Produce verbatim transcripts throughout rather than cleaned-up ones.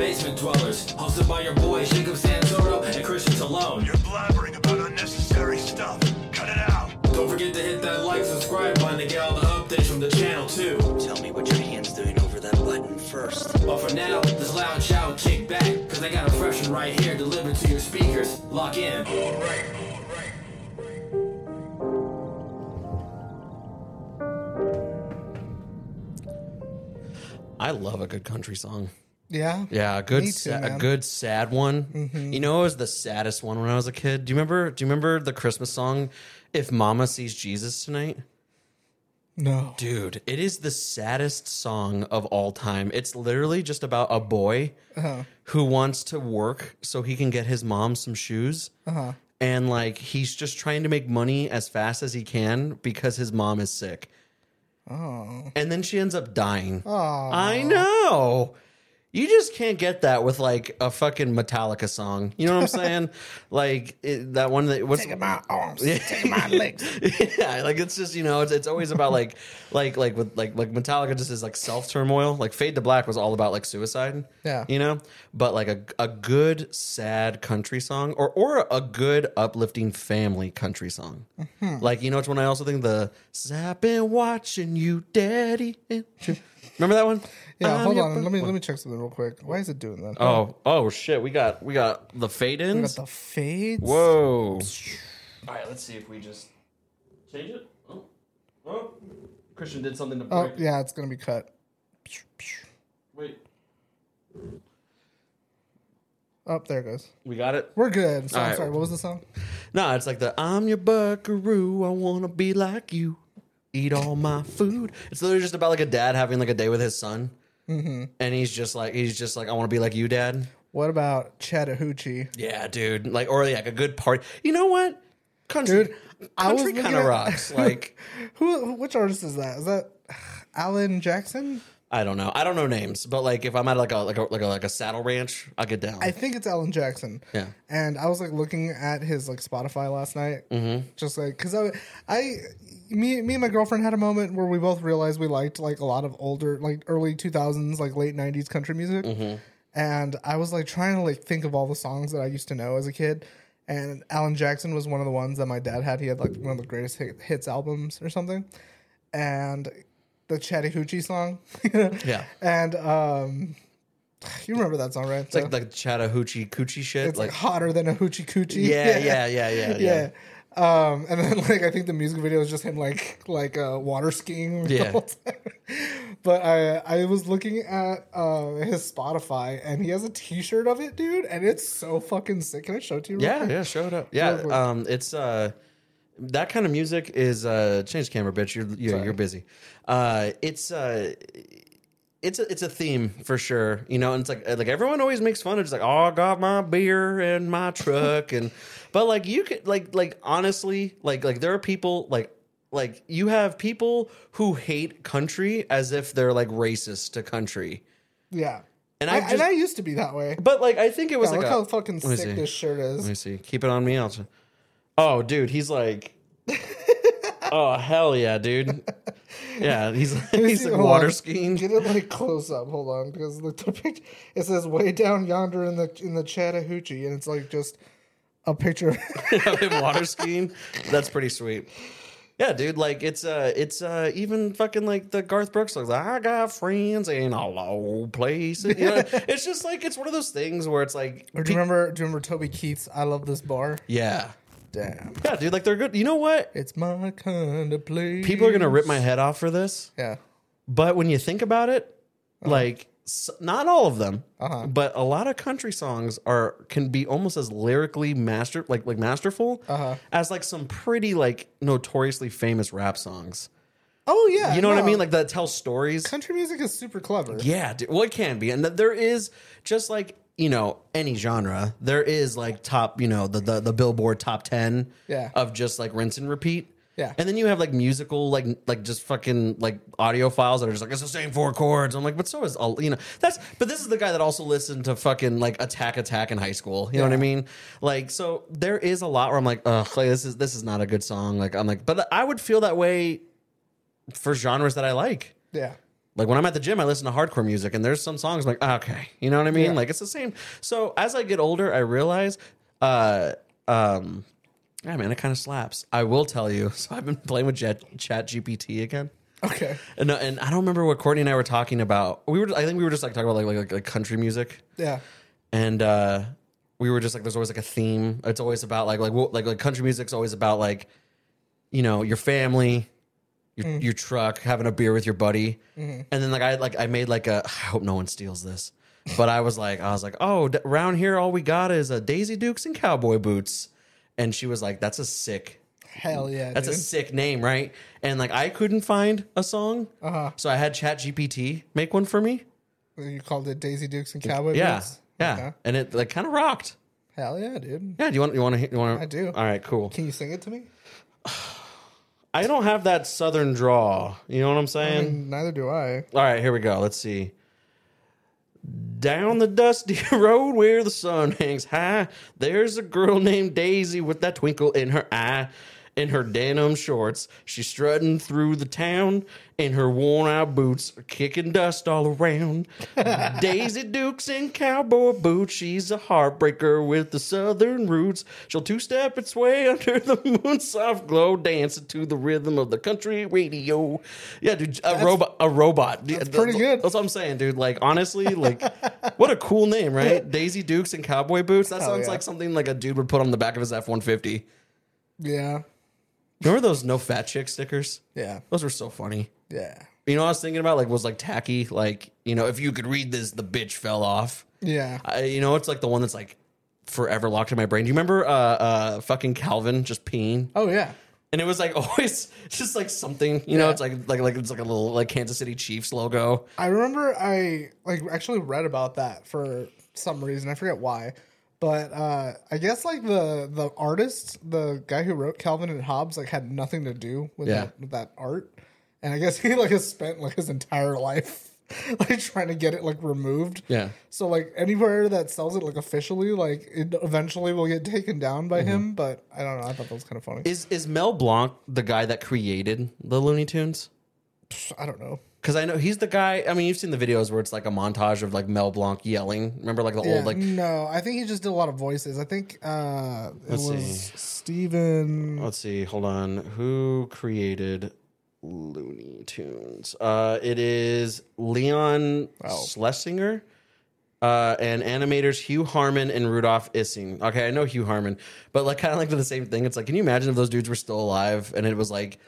Basement Dwellers, hosted by your boys Jacob Santoro and Christian Talone. You're blabbering about unnecessary stuff. Cut it out. Don't forget to hit that like, subscribe button, and get all the updates from the channel too. Tell me what your hand's doing over that button first. But for now, this loud shout, kick back, cause I got a fresh one right here delivered to your speakers. Lock in. Alright. I love a good country song. Yeah? Yeah, a good, too, a good sad one. Mm-hmm. You know, it was the saddest one when I was a kid. Do you remember Do you remember the Christmas song, If Mama Sees Jesus Tonight? No. Dude, it is the saddest song of all time. It's literally just about a boy uh-huh. who wants to work so he can get his mom some shoes. Uh-huh. And, like, he's just trying to make money as fast as he can because his mom is sick. Oh. And then she ends up dying. Oh. I know. You just can't get that with like a fucking Metallica song. You know what I'm saying? Like it, that one that what's, take my arms, take my legs. Yeah, like it's just, you know, it's it's always about like like like with like like Metallica just is like self turmoil. Like Fade to Black was all about like suicide. Yeah, you know. But like a a good sad country song, or or a good uplifting family country song. Mm-hmm. Like, you know, it's when I also think the I've been watching you, Daddy. Remember that one? Yeah, um, hold on. Yep. Let me let me check something real quick. Why is it doing that? Oh, oh shit. We got we got the fade ins. We got the fades. Whoa. All right, let's see if we just change it. Oh, oh. Christian did something to break. Oh, yeah, it's gonna be cut. Wait. Oh, there it goes. We got it. We're good. So, I'm right. Sorry. What was the song? No, it's like the I'm your buckaroo. I wanna be like you. Eat all my food. It's literally just about like a dad having like a day with his son. Mm-hmm. And he's just like, he's just like, I want to be like you, Dad. What about Chattahoochee? Yeah, dude. Like, or like a good party. You know what? Country, dude, country kind of rocks. Like, who? Which artist is that? Is that Alan Jackson? I don't know. I don't know names, but like if I'm at like a like a like a, like a saddle ranch, I'll get down. I think it's Alan Jackson. Yeah. And I was like looking at his like Spotify last night, mm-hmm. just like because I, I, me, me and my girlfriend had a moment where we both realized we liked like a lot of older like early two thousands like late nineties country music, mm-hmm. and I was like trying to like think of all the songs that I used to know as a kid, and Alan Jackson was one of the ones that my dad had. He had like one of the greatest hit, hits albums or something, and. The Chattahoochee song. Yeah. And um, you remember that song, right? It's so, like the Chattahoochee coochie shit. It's like, like hotter than a hoochie coochie. Yeah, yeah, yeah, yeah, yeah. yeah. Um, and then like I think the music video is just him like like uh, water skiing. Yeah. But I I was looking at uh, his Spotify and he has a T-shirt of it, dude, and it's so fucking sick. Can I show it to you? Real yeah, quick? yeah, show it up. Yeah, real quick. um, it's uh. That kind of music is uh, change camera, bitch. You're you're, you're busy. Uh, it's uh, it's a, it's a theme for sure, you know. And it's like like everyone always makes fun of just like, oh, I got my beer and my truck, and but like you could like like honestly like like there are people like like you have people who hate country as if they're like racist to country. Yeah. And I, I just, and I used to be that way, but like I think it was yeah, like look a, how fucking sick see. This shirt is. Let me see. Keep it on me. I'll. Oh, dude, he's like, oh, hell yeah, dude. Yeah, he's like, he's like water on. Skiing. Get it like close up. Hold on, because look, the picture, it says way down yonder in the in the Chattahoochee, and it's like just a picture of him water skiing. That's pretty sweet. Yeah, dude, like it's uh, it's uh, even fucking like the Garth Brooks songs. Like, I got friends in all old places. You know? It's just like it's one of those things where it's like. Or do you remember? Do you remember Toby Keith's "I Love This Bar"? Yeah. Damn. Yeah, dude, like they're good. You know what? It's my kind of place. People are going to rip my head off for this. Yeah. But when you think about it, uh-huh. like so, not all of them, uh-huh. but a lot of country songs are can be almost as lyrically master like like masterful uh-huh. as like some pretty like notoriously famous rap songs. Oh yeah. You know no. what I mean? Like that tells stories. Country music is super clever. Yeah, dude. Well, it can be. And there is just like you know, any genre, there is like top, you know, the the, the Billboard top ten yeah. of just like rinse and repeat. Yeah. And then you have like musical, like like just fucking like audio files that are just like, it's the same four chords. I'm like, but so is, all, you know, that's, but this is the guy that also listened to fucking like Attack Attack in high school. You yeah. know what I mean? Like, so there is a lot where I'm like, ugh, like, this is, this is not a good song. Like, I'm like, but I would feel that way for genres that I like. Yeah. Like when I'm at the gym, I listen to hardcore music and there's some songs I'm like, oh, okay, you know what I mean? Yeah. Like it's the same. So as I get older, I realize, uh, um, yeah, man, it kind of slaps. I will tell you. So I've been playing with Chat G P T again. Okay. And and I don't remember what Courtney and I were talking about. We were, I think we were just like talking about like like, like country music. Yeah. And uh, we were just like, there's always like a theme. It's always about like like like like country music's always about like, you know, your family. Your, mm. your truck, having a beer with your buddy, mm-hmm. and then like I like I made like a I hope no one steals this, but I was like I was like oh d- around here all we got is a Daisy Dukes and Cowboy Boots, and she was like, that's a sick hell yeah that's dude. a sick name, right? And like I couldn't find a song, uh-huh. so I had Chat G P T make one for me. You called it Daisy Dukes and Cowboy yeah, Boots, yeah, yeah, okay. And it like kind of rocked. Hell yeah, dude. Yeah, do you want you want to you want I do. All right, cool. Can you sing it to me? I don't have that southern drawl. You know what I'm saying? I mean, neither do I. All right, here we go. Let's see. Down the dusty road where the sun hangs high, there's a girl named Daisy with that twinkle in her eye. In her denim shorts, she's strutting through the town. In her worn-out boots, kicking dust all around. Daisy Dukes and Cowboy Boots, she's a heartbreaker with the southern roots. She'll two-step its way under the moon's soft glow, dancing to the rhythm of the country radio. Yeah, dude, a robot. A robot. That's yeah, pretty that's, good. That's what I'm saying, dude. Like, honestly, like, what a cool name, right? Daisy Dukes and Cowboy Boots. That Hell sounds yeah. like something like a dude would put on the back of his F one fifty. Yeah. Remember those no fat chick stickers? Yeah. Those were so funny. Yeah. You know what I was thinking about? Like, was like tacky. Like, you know, if you could read this, the bitch fell off. Yeah. I, you know, it's like the one that's like forever locked in my brain. Do you remember uh, uh, fucking Calvin just peeing? Oh, yeah. And it was like always just like something, you yeah. know, it's like, like, like, it's like a little like Kansas City Chiefs logo. I remember I like actually read about that for some reason. I forget why. But uh, I guess like the the artist, the guy who wrote Calvin and Hobbes, like had nothing to do with, yeah. that, with that art, and I guess he like has spent like his entire life like trying to get it like removed. Yeah. So like anywhere that sells it like officially, like it eventually will get taken down by mm-hmm. him. But I don't know. I thought that was kind of funny. Is is Mel Blanc the guy that created the Looney Tunes? I don't know. Because I know he's the guy. I mean, you've seen the videos where it's like a montage of like Mel Blanc yelling. Remember, like the yeah, old like. No, I think he just did a lot of voices. I think uh, it Let's was Steven. Let's see. Hold on. Who created Looney Tunes? Uh, it is Leon wow. Schlesinger uh, and animators Hugh Harmon and Rudolph Ising. Okay, I know Hugh Harmon, but like kind of like the same thing. It's like, can you imagine if those dudes were still alive and it was like.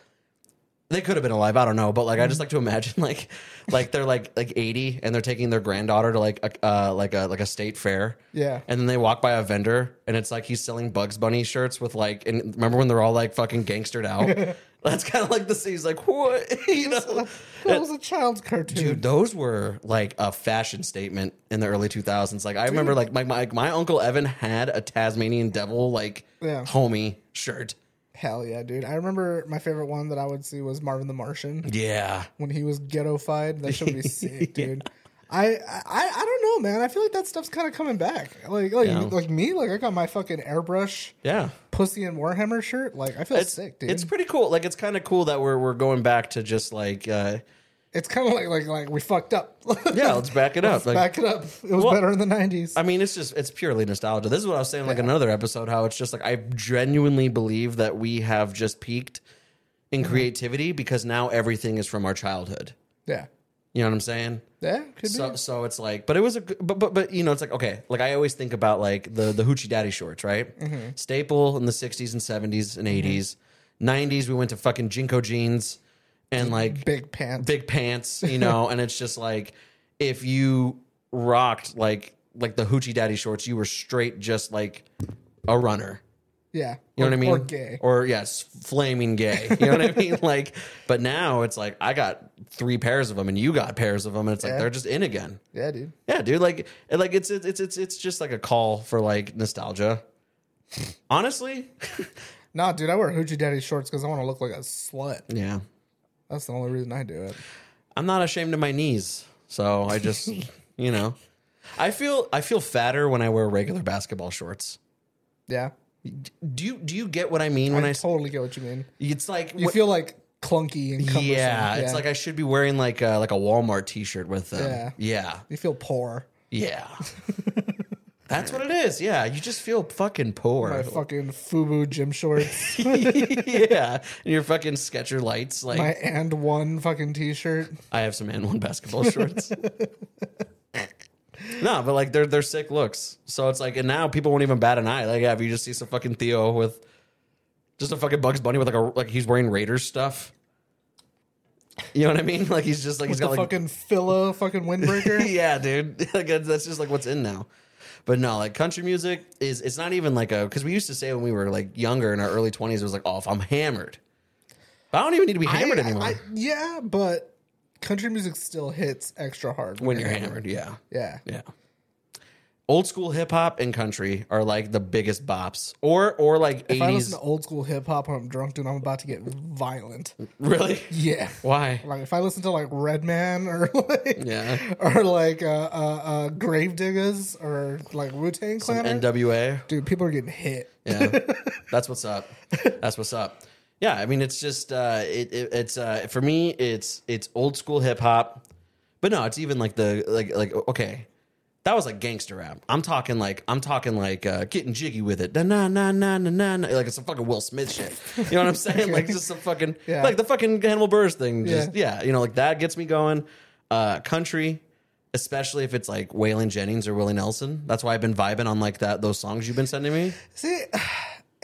They could have been alive. I don't know. But like, I just like to imagine like, like they're like, like eighty and they're taking their granddaughter to like, a, uh, like a, like a state fair. Yeah. And then they walk by a vendor and it's like, he's selling Bugs Bunny shirts with like, and remember when they're all like fucking gangstered out? That's kind of like the, he's like, what? You know? That was a child's cartoon. Dude, those were like a fashion statement in the early two thousands. Like I Dude. remember like my, my, my uncle Evan had a Tasmanian Devil, like yeah. homie shirt. Hell yeah, dude. I remember my favorite one that I would see was Marvin the Martian. Yeah. When he was ghetto-fied. That should be sick, dude. yeah. I, I I don't know, man. I feel like that stuff's kind of coming back. Like like, yeah. like me, like I got my fucking airbrush yeah. pussy and Warhammer shirt. Like I feel it's, sick, dude. It's pretty cool. Like it's kind of cool that we're we're going back to just like... Uh, it's kind of like, like like we fucked up. yeah, let's back it up. Let's like, back it up. It was well, better in the nineties. I mean, it's just, it's purely nostalgia. This is what I was saying, like yeah. another episode, how it's just like, I genuinely believe that we have just peaked in creativity because now everything is from our childhood. Yeah. You know what I'm saying? Yeah, could so, be. So it's like, but it was a, but, but, but, you know, it's like, okay, like I always think about like the, the Hoochie Daddy shorts, right? Mm-hmm. Staple in the sixties and seventies and mm-hmm. eighties. nineties, we went to fucking Jinko jeans. And like big pants, big pants, you know, and it's just like if you rocked like like the Hoochie Daddy shorts, you were straight just like a runner. Yeah. You know or, what I mean? Or gay. Or yes, flaming gay. You know what I mean? Like, but now it's like I got three pairs of them and you got pairs of them. And it's like yeah. they're just in again. Yeah, dude. Yeah, dude. Like, like it's it's it's it's just like a call for like nostalgia. Honestly. Nah, dude, I wear Hoochie Daddy shorts because I want to look like a slut. Yeah. That's the only reason I do it. I'm not ashamed of my knees, so I just, you know, I feel I feel fatter when I wear regular basketball shorts. Yeah. Do you do you get what I mean I when I totally get what you mean? It's like you what, feel like clunky and cumbersome. Yeah, yeah. It's like I should be wearing like a, like a Walmart t-shirt with them. Yeah. Yeah. You feel poor. Yeah. That's what it is. Yeah, you just feel fucking poor. My fucking FUBU gym shorts. Yeah, and your fucking Skechers lights. Like my and one fucking t-shirt. I have some and one basketball shorts. No, but like they're they're sick looks. So it's like, and now people won't even bat an eye. Like, yeah, if you just see some fucking Theo with just a fucking Bugs Bunny with like a like he's wearing Raiders stuff. You know what I mean? Like he's just like with he's got the like fucking Philo fucking windbreaker. Yeah, dude. Like that's just like what's in now. But no, like country music is, it's not even like a, because we used to say when we were like younger in our early twenties, it was like, oh, if I'm hammered. But I don't even need to be hammered I, anymore. I, yeah, but country music still hits extra hard. When, when you're hammered. hammered, yeah. Yeah. Yeah. Old school hip hop and country are like the biggest bops. Or or like eighties. If I listen to old school hip hop when I'm drunk, dude, I'm about to get violent. Really? Yeah. Why? Like if I listen to like Redman or like yeah. or like uh, uh, uh, Gravediggers or like Wu-Tang Clan. N W A. Dude, people are getting hit. Yeah. That's what's up. That's what's up. Yeah, I mean it's just uh, it, it it's uh, for me it's it's old school hip hop. But no, it's even like the like like okay. That was like gangster rap. I'm talking like I'm talking like uh, getting jiggy with it. Na na na na na na. Like it's some fucking Will Smith shit. You know what I'm saying? Okay. Like just some fucking yeah. like the fucking Hannibal Buress thing. Just yeah. yeah, you know, like that gets me going. Uh, country, especially if it's like Waylon Jennings or Willie Nelson. That's why I've been vibing on like that those songs you've been sending me. See,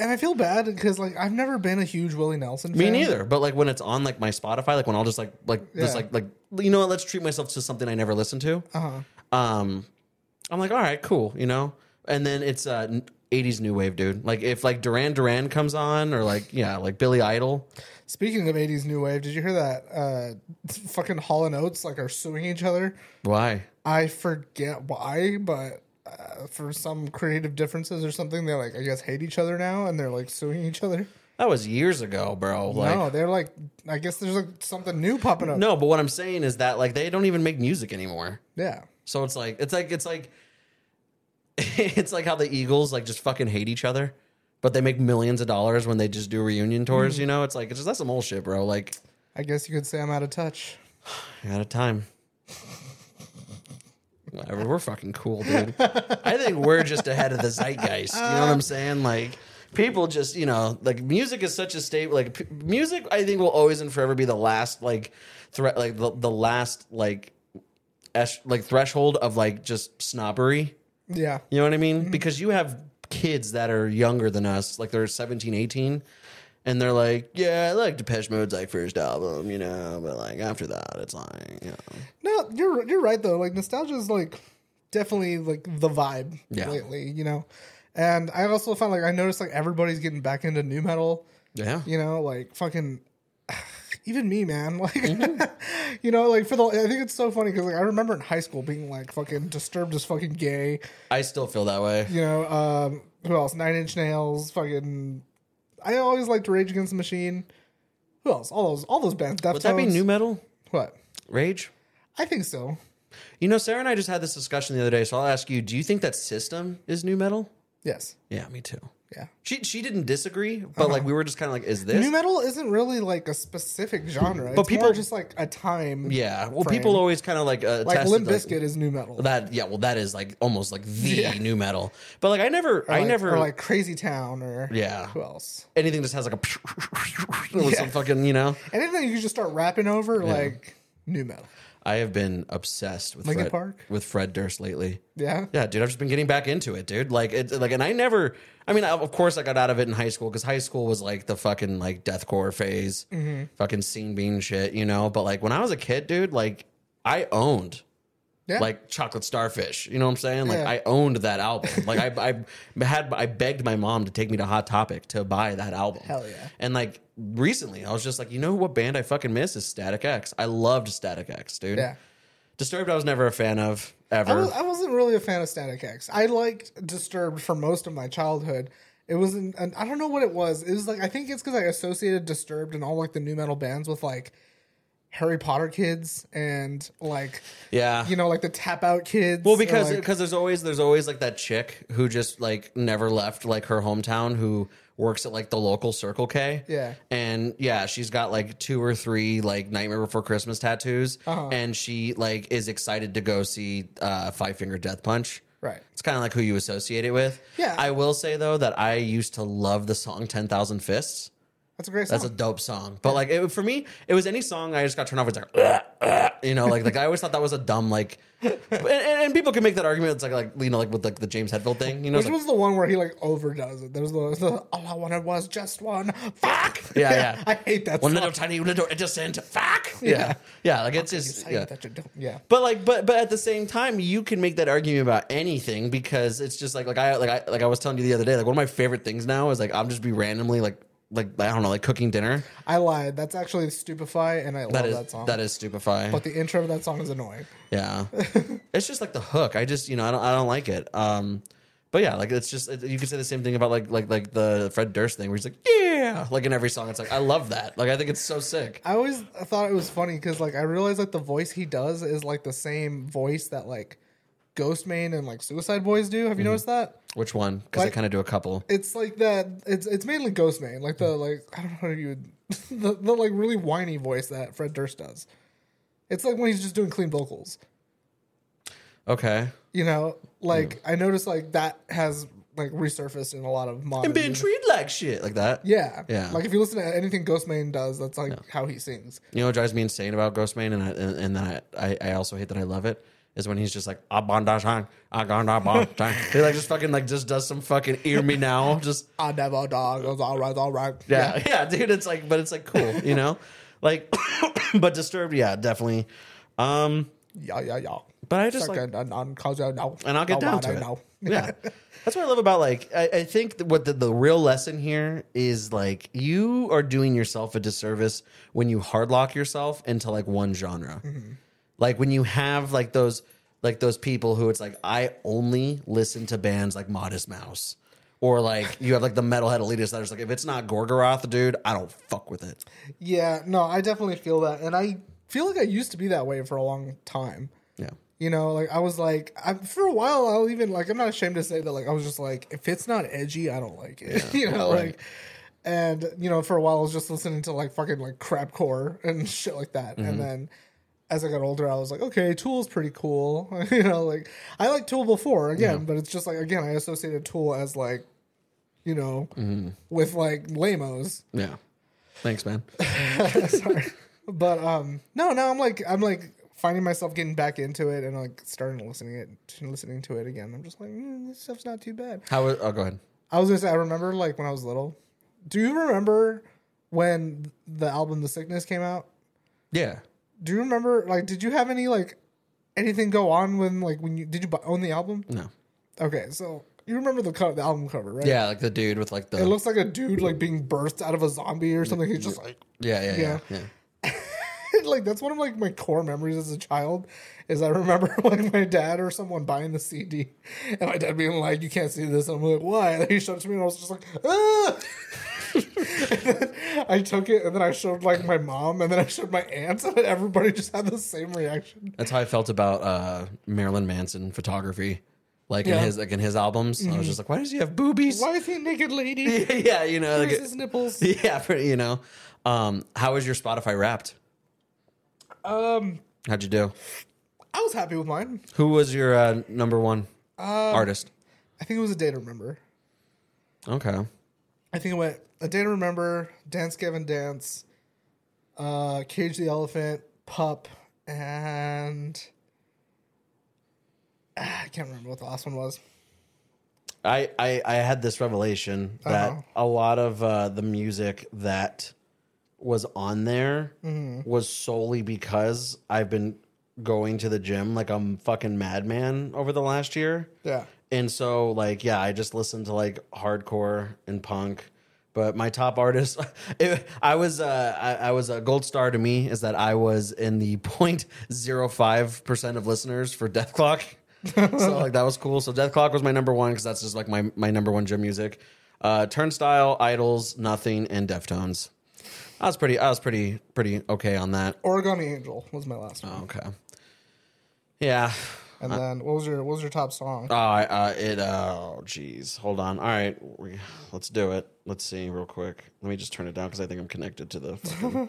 and I feel bad because like I've never been a huge Willie Nelson fan. Me neither. But like when it's on like my Spotify, like when I'll just like like yeah. just like like you know what, let's treat myself to something I never listened to. Uh huh. Um I'm like, all right, cool, you know? And then it's uh, eighties new wave, dude. Like, if, like, Duran Duran comes on or, like, yeah, like Billy Idol. Speaking of eighties new wave, did you hear that uh, fucking Hall and Oates, like, are suing each other? Why? I forget why, but uh, for some creative differences or something, they, like, I guess hate each other now, and they're, like, suing each other. That was years ago, bro. Like, no, they're, like, I guess there's, like, something new popping up. No, but what I'm saying is that, like, they don't even make music anymore. Yeah. So it's like it's like it's like it's like how the Eagles like just fucking hate each other, but they make millions of dollars when they just do reunion tours. Mm-hmm. You know, it's like it's just that's some old shit, bro. Like, I guess you could say I'm out of touch, out of time. Whatever, we're fucking cool, dude. I think we're just ahead of the zeitgeist. You know what I'm saying? Like, people just you know, like music is such a staple. Like, p- music, I think will always and forever be the last like threat, like the, the last like. like threshold of like just snobbery. Yeah. You know what I mean? Mm-hmm. Because you have kids that are younger than us, like they're seventeen, eighteen, and they're like, yeah, I like Depeche Mode's like first album, you know, but like after that it's like, you know. No, you're you're right though. Like nostalgia is like definitely like the vibe yeah. lately, you know. And I also found like I noticed like everybody's getting back into nu metal. Yeah. You know, like fucking even me, man. Like, mm-hmm. you know, like for the, I think it's so funny because like I remember in high school being like fucking Disturbed as fucking gay. I still feel that way. You know, um, who else? Nine Inch Nails. Fucking, I always liked Rage Against the Machine. Who else? All those, all those bands. Deftones. Would that be nu metal? What? Rage? I think so. You know, Sarah and I just had this discussion the other day, so I'll ask you: do you think that System is nu metal? Yes. Yeah, me too. Yeah, she she didn't disagree, but uh-huh. like we were just kind of like, is this nu metal? Isn't really like a specific genre, it's but people more just like a time. Yeah, well, frame. People always kind of like uh, like Limp Bizkit like, is nu metal. That yeah, well, that is like almost like the yeah. nu metal. But like I never, or I like, never or like Crazy Town or yeah, who else? Anything just has like a with yeah. some fucking you know anything you can just start rapping over yeah. like nu metal. I have been obsessed with Linkin Fred, Park with Fred Durst lately. Yeah, yeah, dude. I've just been getting back into it, dude. Like, it, like, and I never. I mean, of course, I got out of it in high school because high school was like the fucking like deathcore phase, mm-hmm. fucking scene bean shit, you know. But like when I was a kid, dude, like I owned yeah. like Chocolate Starfish. You know what I'm saying? Like yeah. I owned that album. Like I, I had, I begged my mom to take me to Hot Topic to buy that album. Hell yeah! And like. Recently, I was just like, you know what band I fucking miss is Static X. I loved Static X, dude. Yeah. Disturbed, I was never a fan of, ever. I, was, I wasn't really a fan of Static X. I liked Disturbed for most of my childhood. It wasn't, an, I don't know what it was. It was like, I think it's because I associated Disturbed and all like the nu metal bands with like Harry Potter kids and like, yeah, you know, like the tap out kids. Well, because like, there's always, there's always like that chick who just like never left like her hometown who works at like the local Circle K. Yeah. And yeah, she's got like two or three like Nightmare Before Christmas tattoos. Uh-huh. And she like is excited to go see uh, Five Finger Death Punch. Right. It's kind of like who you associate it with. Yeah. I will say, though, that I used to love the song ten thousand Fists. That's a great song. That's a dope song. But, yeah. like, it, for me, it was any song I just got turned off. It's like, uh, uh, you know, like, like I always thought that was a dumb, like, and, and people can make that argument. It's like, like you know, like with like the James Hetfield thing. You know, which was like, the one where he, like, overdoes it. There's the, the all I wanted was just one. Fuck! Yeah, yeah. I hate that one song. One little tiny little innocent. Fuck! Yeah. Yeah, yeah like, it's just, yeah. That yeah. But, like, but but at the same time, you can make that argument about anything because it's just, like, like I, like I, like I was telling you the other day, like, one of my favorite things now is, like, I'm just be randomly, like, Like, I don't know, like cooking dinner. I lied. That's actually Stupify, and I that love is, that song. That is Stupify. But the intro of that song is annoying. Yeah. It's just like the hook. I just, you know, I don't I don't like it. Um, But yeah, like it's just, it, you could say the same thing about like like like the Fred Durst thing where he's like, yeah, like in every song. It's like, I love that. Like, I think it's so sick. I always thought it was funny because like I realized like the voice he does is like the same voice that like Ghostmane and like Suicide Boys do. Have you mm-hmm. noticed that? Which one? Because like, I kind of do a couple. It's like that. It's it's mainly Ghostmane, like the like I don't know how you would the, the like really whiny voice that Fred Durst does. It's like when he's just doing clean vocals. Okay. You know, like mm. I noticed like that has like resurfaced in a lot of modern. And been treated like shit, like that. Yeah, yeah. Like if you listen to anything Ghostmane does, that's like no. how he sings. You know what drives me insane about Ghostmane, and I, and that I, I also hate that I love it. Is when he's just like I bondage hang, I gonda bond time. He like just fucking like just does some fucking ear me now. Just I never dog. It's all right, all right. Yeah, yeah, yeah, dude. It's like, but it's like cool, you know, like. But Disturbed, yeah, definitely. Um, yeah, yeah, yeah. But I just Second, like, and, and, cause I know, and I'll get down to it. Know. Yeah, that's what I love about like. I, I think what the, the real lesson here is like you are doing yourself a disservice when you hardlock yourself into like one genre. Mm-hmm. Like when you have like those like those people who it's like I only listen to bands like Modest Mouse or like you have like the metalhead elitists that are just like if it's not Gorgoroth, dude, I don't fuck with it. Yeah, no, I definitely feel that, and I feel like I used to be that way for a long time. Yeah, you know, like I was like I, for a while I'll even like I'm not ashamed to say that like I was just like if it's not edgy, I don't like it. Yeah, you know, right. like. And you know, for a while I was just listening to like fucking like crapcore and shit like that, mm-hmm. and then. As I got older, I was like, okay, Tool's pretty cool. You know, like, I liked Tool before, again, yeah. but it's just like, again, I associated Tool as, like, you know, mm-hmm. with, like, lame-os. Yeah. Thanks, man. Sorry. But, um, no, now I'm, like, I'm, like, finding myself getting back into it and, like, starting listening it, listening to it again. I'm just like, mm, this stuff's not too bad. How? Oh, go ahead. I was going to say, I remember, like, when I was little. Do you remember when the album The Sickness came out? Yeah. Do you remember, like, did you have any, like, anything go on when, like, when you, did you own the album? No. Okay, so you remember the co- the album cover, right? Yeah, like the dude with, like, the... It looks like a dude, like, being birthed out of a zombie or something. He's just, like... Yeah, yeah, yeah. yeah. yeah. Like, that's one of, like, my core memories as a child is I remember, like, my dad or someone buying the C D and my dad being like, you can't see this. And I'm like, why? And he showed it to me and I was just like, ah! And then I took it and then I showed like my mom and then I showed my aunts and everybody just had the same reaction. That's how I felt about uh, Marilyn Manson photography, like yeah. in his like in his albums. Mm-hmm. I was just like, why does he have boobies? Why is he a naked lady? Yeah, you know, like his nipples. Yeah, pretty, you know. Um, how was your Spotify Wrapped? Um, how'd you do? I was happy with mine. Who was your uh, number one um, artist? I think it was A Day to Remember. Okay. I think it went. A Day to Remember, Dance Gavin Dance, uh, Cage the Elephant, Pup, and ah, I can't remember what the last one was. I I, I had this revelation that uh-huh. a lot of uh, the music that was on there mm-hmm. was solely because I've been going to the gym like I'm fucking madman over the last year. Yeah. And so, like, yeah, I just listened to, like, hardcore and punk. But my top artist, it, I was uh, I, I was a gold star to me is that I was in the zero point zero five percent of listeners for Death Clock. So like that was cool. So Death Clock was my number one because that's just like my, my number one gym music. Uh, Turnstile, Idols, Nothing, and Deftones. I was pretty I was pretty pretty okay on that. Origami Angel was my last one. Oh, okay. Yeah. And uh, then what was your what was your top song? Oh, uh, it. Oh, jeez. Hold on. All right, we, let's do it. Let's see real quick. Let me just turn it down because I think I'm connected to the. Fucking,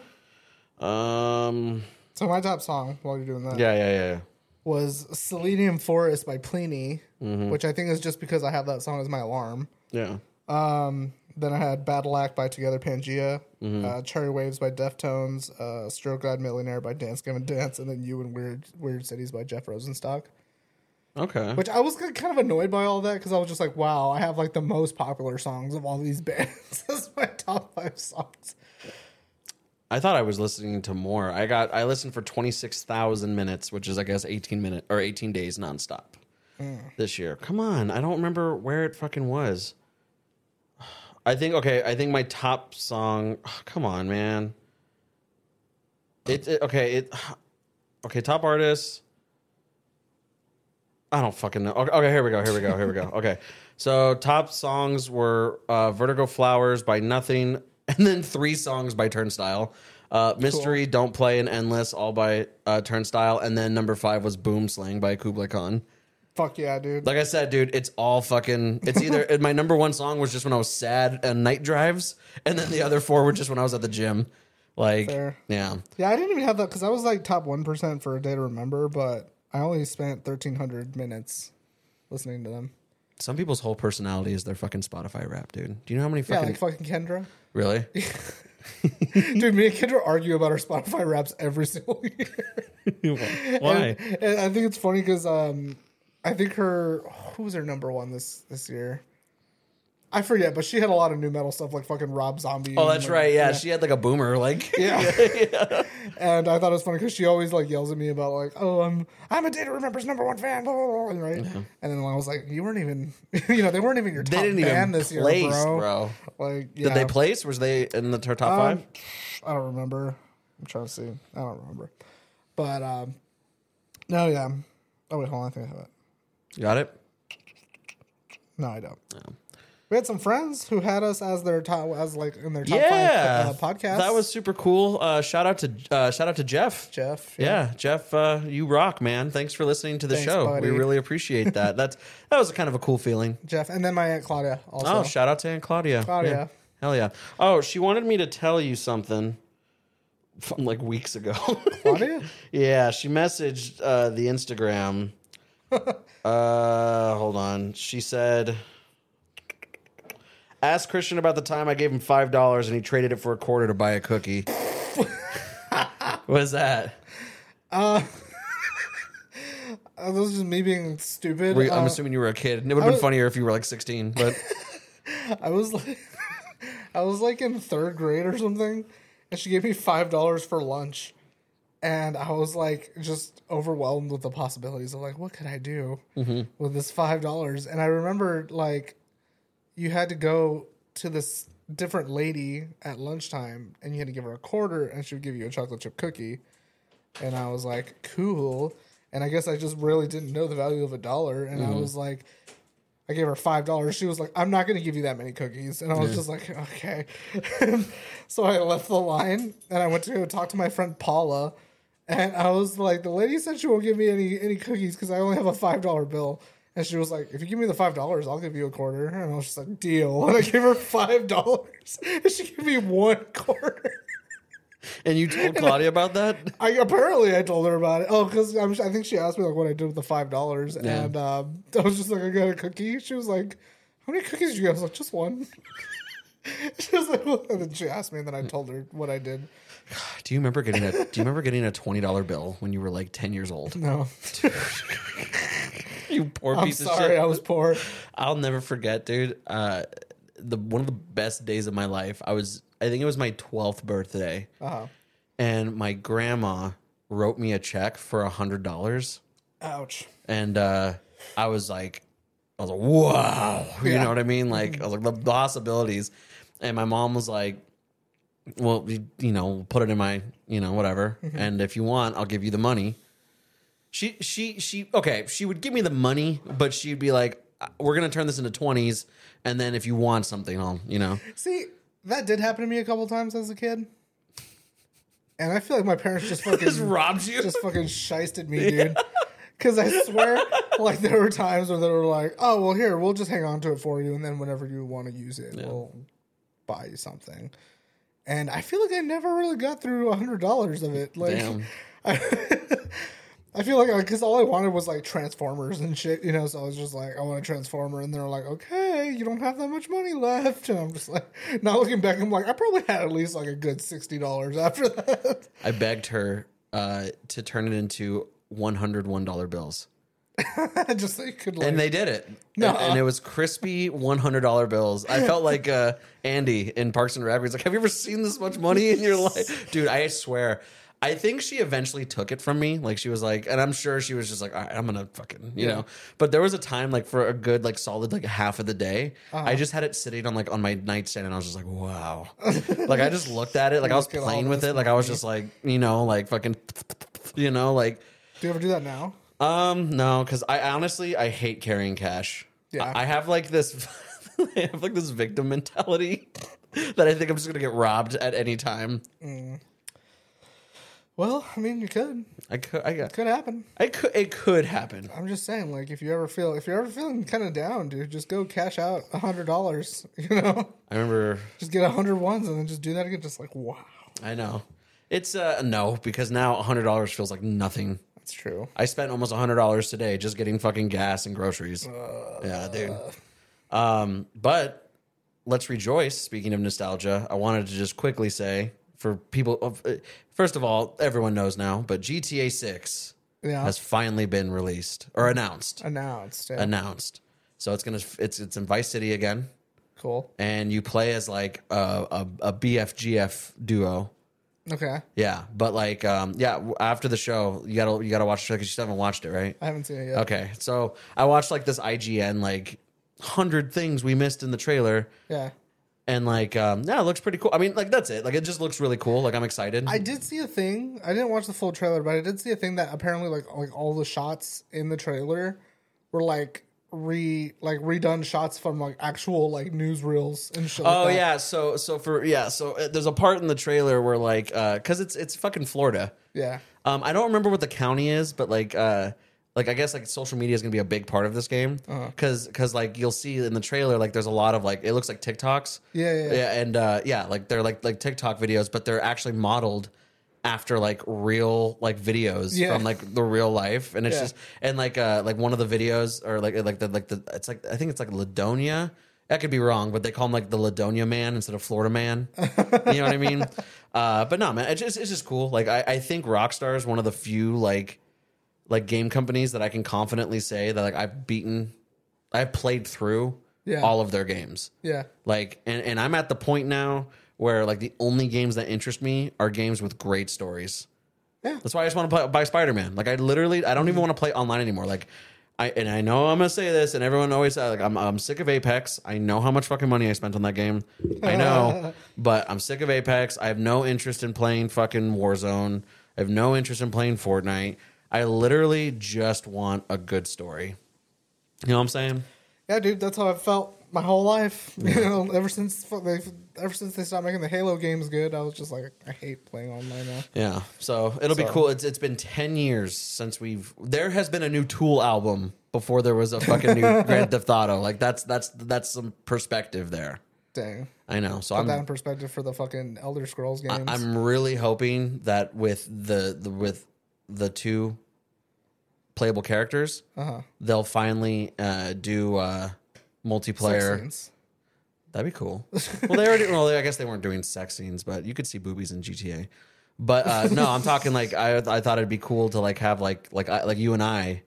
um. So my top song while you're doing that. Yeah, yeah, yeah. yeah. Was Selenium Forest by Pliny, mm-hmm. which I think is just because I have that song as my alarm. Yeah. Um. Then I had Battle Act by Together Pangea, mm-hmm. uh, Cherry Waves by Deftones, uh, Stroke God Millionaire by Dance Gavin Dance, and then You and Weird Weird Cities by Jeff Rosenstock. Okay. Which I was kind of annoyed by all that because I was just like, wow, I have like the most popular songs of all these bands as my top five songs. I thought I was listening to more. I got I listened for twenty-six thousand minutes, which is I guess eighteen minutes or eighteen days nonstop mm. this year. Come on, I don't remember where it fucking was. I think okay. I think my top song. Oh, come on, man. It, it okay. It okay. Top artists. I don't fucking know. Okay, okay, here we go. Here we go. Here we go. Okay. So top songs were uh, Vertigo Flowers by Nothing, and then three songs by Turnstile. Uh, Mystery, cool. Don't Play, and Endless, all by uh, Turnstile. And then number five was Boom Slang by Kublai Khan. Fuck yeah, dude. Like I said, dude, it's all fucking... It's either... my number one song was just when I was sad and night drives, and then the other four were just when I was at the gym. Like, fair. Yeah. Yeah, I didn't even have that because I was like top one percent for A Day to Remember, but... I only spent thirteen hundred minutes listening to them. Some people's whole personality is their fucking Spotify rap, dude. Do you know how many fucking... Yeah, like fucking Kendra. Really? Dude, me and Kendra argue about our Spotify raps every single year. Why? And, and I think it's funny because um, I think her... Who was her number one this, this year? I forget, but she had a lot of new metal stuff like fucking Rob Zombie. Oh, that's like, right. Yeah. yeah, she had like a boomer. Like, yeah. yeah. And I thought it was funny because she always like yells at me about like, oh, I'm I'm a Day to Remember's number one fan, blah, blah, blah, right? Mm-hmm. And then I was like, you weren't even, you know, they weren't even your top fan this year, bro. They didn't even place, bro. Like, yeah. Did they place? Was they in the top um, five? I don't remember. I'm trying to see. I don't remember. But um, no, yeah. Oh wait, hold on. I think I have it. You got it? No, I don't. No. We had some friends who had us as their top, as like in their top yeah. five uh, podcast. That was super cool. Uh, shout out to uh, shout out to Jeff. Jeff, yeah, yeah Jeff, uh, you rock, man. Thanks for listening to the Thanks, show. Buddy. We really appreciate that. That's that was kind of a cool feeling. Jeff, and then my Aunt Claudia. Also. Oh, shout out to Aunt Claudia. Claudia, yeah. Hell yeah. Oh, she wanted me to tell you something from like weeks ago. Claudia? Yeah, she messaged uh, the Instagram. uh, hold on, she said. Asked Christian about the time I gave him five dollars and he traded it for a quarter to buy a cookie. What is that? Uh, uh, this was just me being stupid. You, uh, I'm assuming you were a kid. It would have been funnier if you were like sixteen. But I was like, I was like in third grade or something, and she gave me five dollars for lunch. And I was like just overwhelmed with the possibilities of like, what could I do mm-hmm. with this five dollars? And I remember like... You had to go to this different lady at lunchtime, and you had to give her a quarter, and she would give you a chocolate chip cookie. And I was like, cool. And I guess I just really didn't know the value of a dollar. And mm-hmm. I was like, I gave her five dollars. She was like, I'm not going to give you that many cookies. And I was yeah. just like, okay. So I left the line, and I went to go talk to my friend Paula. And I was like, the lady said she won't give me any, any cookies because I only have a five dollar bill. And she was like, if you give me the five dollars, I'll give you a quarter. And I was just like, deal. And I gave her five dollars. And she gave me one quarter. And you told Claudia I, about that? I Apparently, I told her about it. Oh, because I think she asked me like what I did with the five dollars. Yeah. And um, I was just like, I got a cookie. She was like, how many cookies did you get? I was like, just one. She was like, well, and then she asked me, and then I told her what I did. Do you remember getting a, do you remember getting a twenty dollar bill when you were like ten years old? No. You poor I'm piece sorry, of shit. I was poor. I'll never forget, dude. Uh, the one of the best days of my life. I was, I think it was my twelfth birthday, uh-huh. and my grandma wrote me a check for a hundred dollars. Ouch! And uh, I was like, I was like, wow, you yeah. know what I mean? Like, I was like the possibilities. And my mom was like, well, you, you know, put it in my, you know, whatever. Mm-hmm. And if you want, I'll give you the money. She, she, she, okay, she would give me the money, but she'd be like, we're going to turn this into twenties, and then if you want something, I'll, you know. See, that did happen to me a couple times as a kid, and I feel like my parents just fucking... just robbed you? Just fucking shysted me, dude. Because I swear, like, there were times where they were like, oh, well, here, we'll just hang on to it for you, and then whenever you want to use it, yeah. we'll buy you something. And I feel like I never really got through one hundred dollars of it. Like, damn. I, I feel like, because all I wanted was, like, Transformers and shit, you know, so I was just like, I want a Transformer, and they're like, okay, you don't have that much money left, and I'm just like, now looking back, I'm like, I probably had at least, like, a good sixty dollars after that. I begged her uh, to turn it into one hundred one dollar bills. Just so you could like... And they did it. No. And, and it was crispy one hundred dollar bills. I felt like uh, Andy in Parks and Rec. He's like, have you ever seen this much money in your life? Dude, I swear. I think she eventually took it from me. Like, she was like, and I'm sure she was just like, all right, I'm going to fucking, you yeah. know. But there was a time, like, for a good, like, solid, like, half of the day, uh-huh. I just had it sitting on, like, on my nightstand, and I was just like, wow. Like, I just looked at it. Like, I was playing with it. Money. Like, I was just like, you know, like, fucking, you know, like. Do you ever do that now? Um, no, because I honestly, I hate carrying cash. Yeah. I, I have, like, this, I have, like, this victim mentality that I think I'm just going to get robbed at any time. Mm. Well, I mean, you could. I could. I got, it could happen. I could. It could happen. I'm just saying, like, if you ever feel, if you're ever feeling kind of down, dude, just go cash out a hundred dollars. You know. I remember. Just get a hundred ones and then just do that again. Just like, wow. I know. It's uh no, because now a hundred dollars feels like nothing. That's true. I spent almost a hundred dollars today just getting fucking gas and groceries. Uh, yeah, dude. Um, but let's rejoice. Speaking of nostalgia, I wanted to just quickly say. For people, first of all, everyone knows now, but G T A six yeah. has finally been released or announced. Announced, yeah. announced. So it's gonna it's it's in Vice City again. Cool. And you play as like a a, a B F G F duo. Okay. Yeah, but like, um, yeah. After the show, you gotta you gotta watch the show because you still haven't watched it, right? I haven't seen it yet. Okay, so I watched like this I G N like hundred things we missed in the trailer. Yeah. And, like, um, yeah, it looks pretty cool. I mean, like, that's it. Like, it just looks really cool. Like, I'm excited. I did see a thing. I didn't watch the full trailer, but I did see a thing that apparently, like, like all the shots in the trailer were, like, re like redone shots from, like, actual, like, newsreels and shit. Oh, like that. yeah. So, so for, yeah. So, uh, there's a part in the trailer where, like, uh, because it's, it's fucking Florida. Yeah. Um, I don't remember what the county is, but, like, uh, like, I guess, like, social media is going to be a big part of this game. Because, uh-huh. because like, you'll see in the trailer, like, there's a lot of, like, it looks like TikToks. Yeah, yeah, yeah. yeah and, uh, yeah, like, they're, like, like TikTok videos, but they're actually modeled after, like, real, like, videos yeah. from, like, the real life. And it's yeah. just, and, like, uh, like, one of the videos, or, like, like the, like, the, it's, like, I think it's, like, Ladonia. I could be wrong, but they call him, like, the Ladonia man instead of Florida man. You know what I mean? Uh, but, no, man, it's just, it's just cool. Like, I, I think Rockstar is one of the few, like, like game companies that I can confidently say that like I've beaten, I've played through yeah. all of their games. Yeah. Like, and, and I'm at the point now where like the only games that interest me are games with great stories. Yeah. That's why I just want to play, buy Spider-Man. Like I literally, I don't even want to play online anymore. Like I, and I know I'm going to say this and everyone always says like, I'm, I'm sick of Apex. I know how much fucking money I spent on that game. I know, but I'm sick of Apex. I have no interest in playing fucking Warzone. I have no interest in playing Fortnite. I literally just want a good story. You know what I'm saying? Yeah, dude, that's how I felt my whole life. Yeah. You know, ever since they ever since they stopped making the Halo games good, I was just like, I hate playing online now. Yeah, so it'll so. be cool. It's it's been ten years since we've. There has been a new Tool album before there was a fucking new Grand Theft Auto. Like that's that's that's some perspective there. Dang. I know. So Put I'm that in perspective for the fucking Elder Scrolls games. I, I'm really hoping that with the, the with. the two playable characters, uh-huh. they'll finally uh, do uh, multiplayer. Sex scenes. That'd be cool. Well, they already. Well, I guess they weren't doing sex scenes, but you could see boobies in G T A. But uh, no, I'm talking like I. I thought it'd be cool to like have like like I, like you and I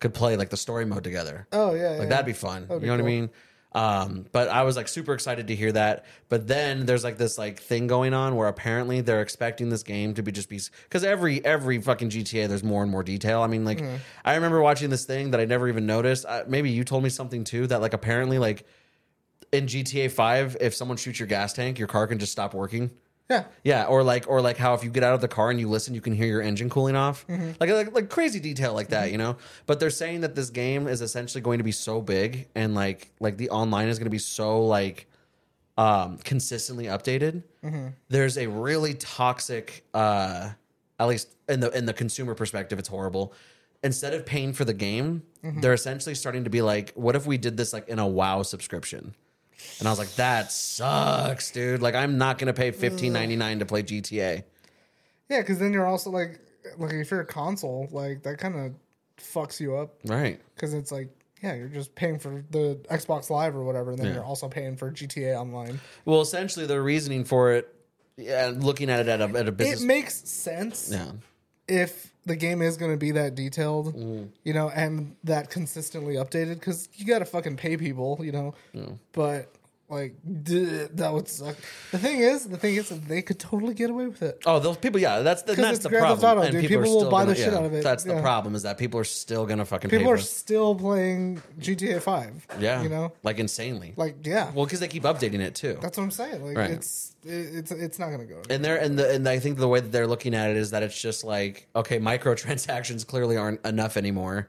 could play like the story mode together. Oh yeah, like yeah, that'd be fun. That'd you be know cool. what I mean? Um, but I was like super excited to hear that. But then there's like this like thing going on where apparently they're expecting this game to be just be because every every fucking G T A there's more and more detail. I mean, like mm. I remember watching this thing that I never even noticed. I, maybe you told me something too that like apparently like in G T A five, if someone shoots your gas tank, your car can just stop working. Yeah, yeah, or like or like how if you get out of the car and you listen, you can hear your engine cooling off. Mm-hmm. Like, like like crazy detail like that, mm-hmm. you know. But they're saying that this game is essentially going to be so big and like like the online is going to be so like um, consistently updated. Mm-hmm. There's a really toxic, uh, at least in the in the consumer perspective, it's horrible. instead of paying for the game, mm-hmm. they're essentially starting to be like, what if we did this like in a WoW subscription? And I was like, that sucks, dude. Like, I'm not going to pay fifteen ninety-nine to play G T A. Yeah, because then you're also like, like, if you're a console, like, that kind of fucks you up. Right. Because it's like, yeah, you're just paying for the Xbox Live or whatever, and then yeah. you're also paying for G T A Online. Well, essentially, the reasoning for it, yeah, looking at it at a, at a business... It makes sense yeah. if the game is going to be that detailed, mm. you know, and that consistently updated, because you got to fucking pay people, you know. Yeah. But... Like, duh, that would suck. The thing is, the thing is, they could totally get away with it. Oh, those people, yeah, that's the, that's the problem. Auto, and people, people will buy gonna, the yeah, shit out of it. That's yeah. the problem, is that people are still going to fucking people pay for it. People are still playing G T A five. Yeah. You know? Like, insanely. Like, yeah. Well, because they keep updating it, too. That's what I'm saying. Like, right. it's it's it's not going to go. And they're, and, the, and I think the way that they're looking at it is that it's just like, okay, microtransactions clearly aren't enough anymore.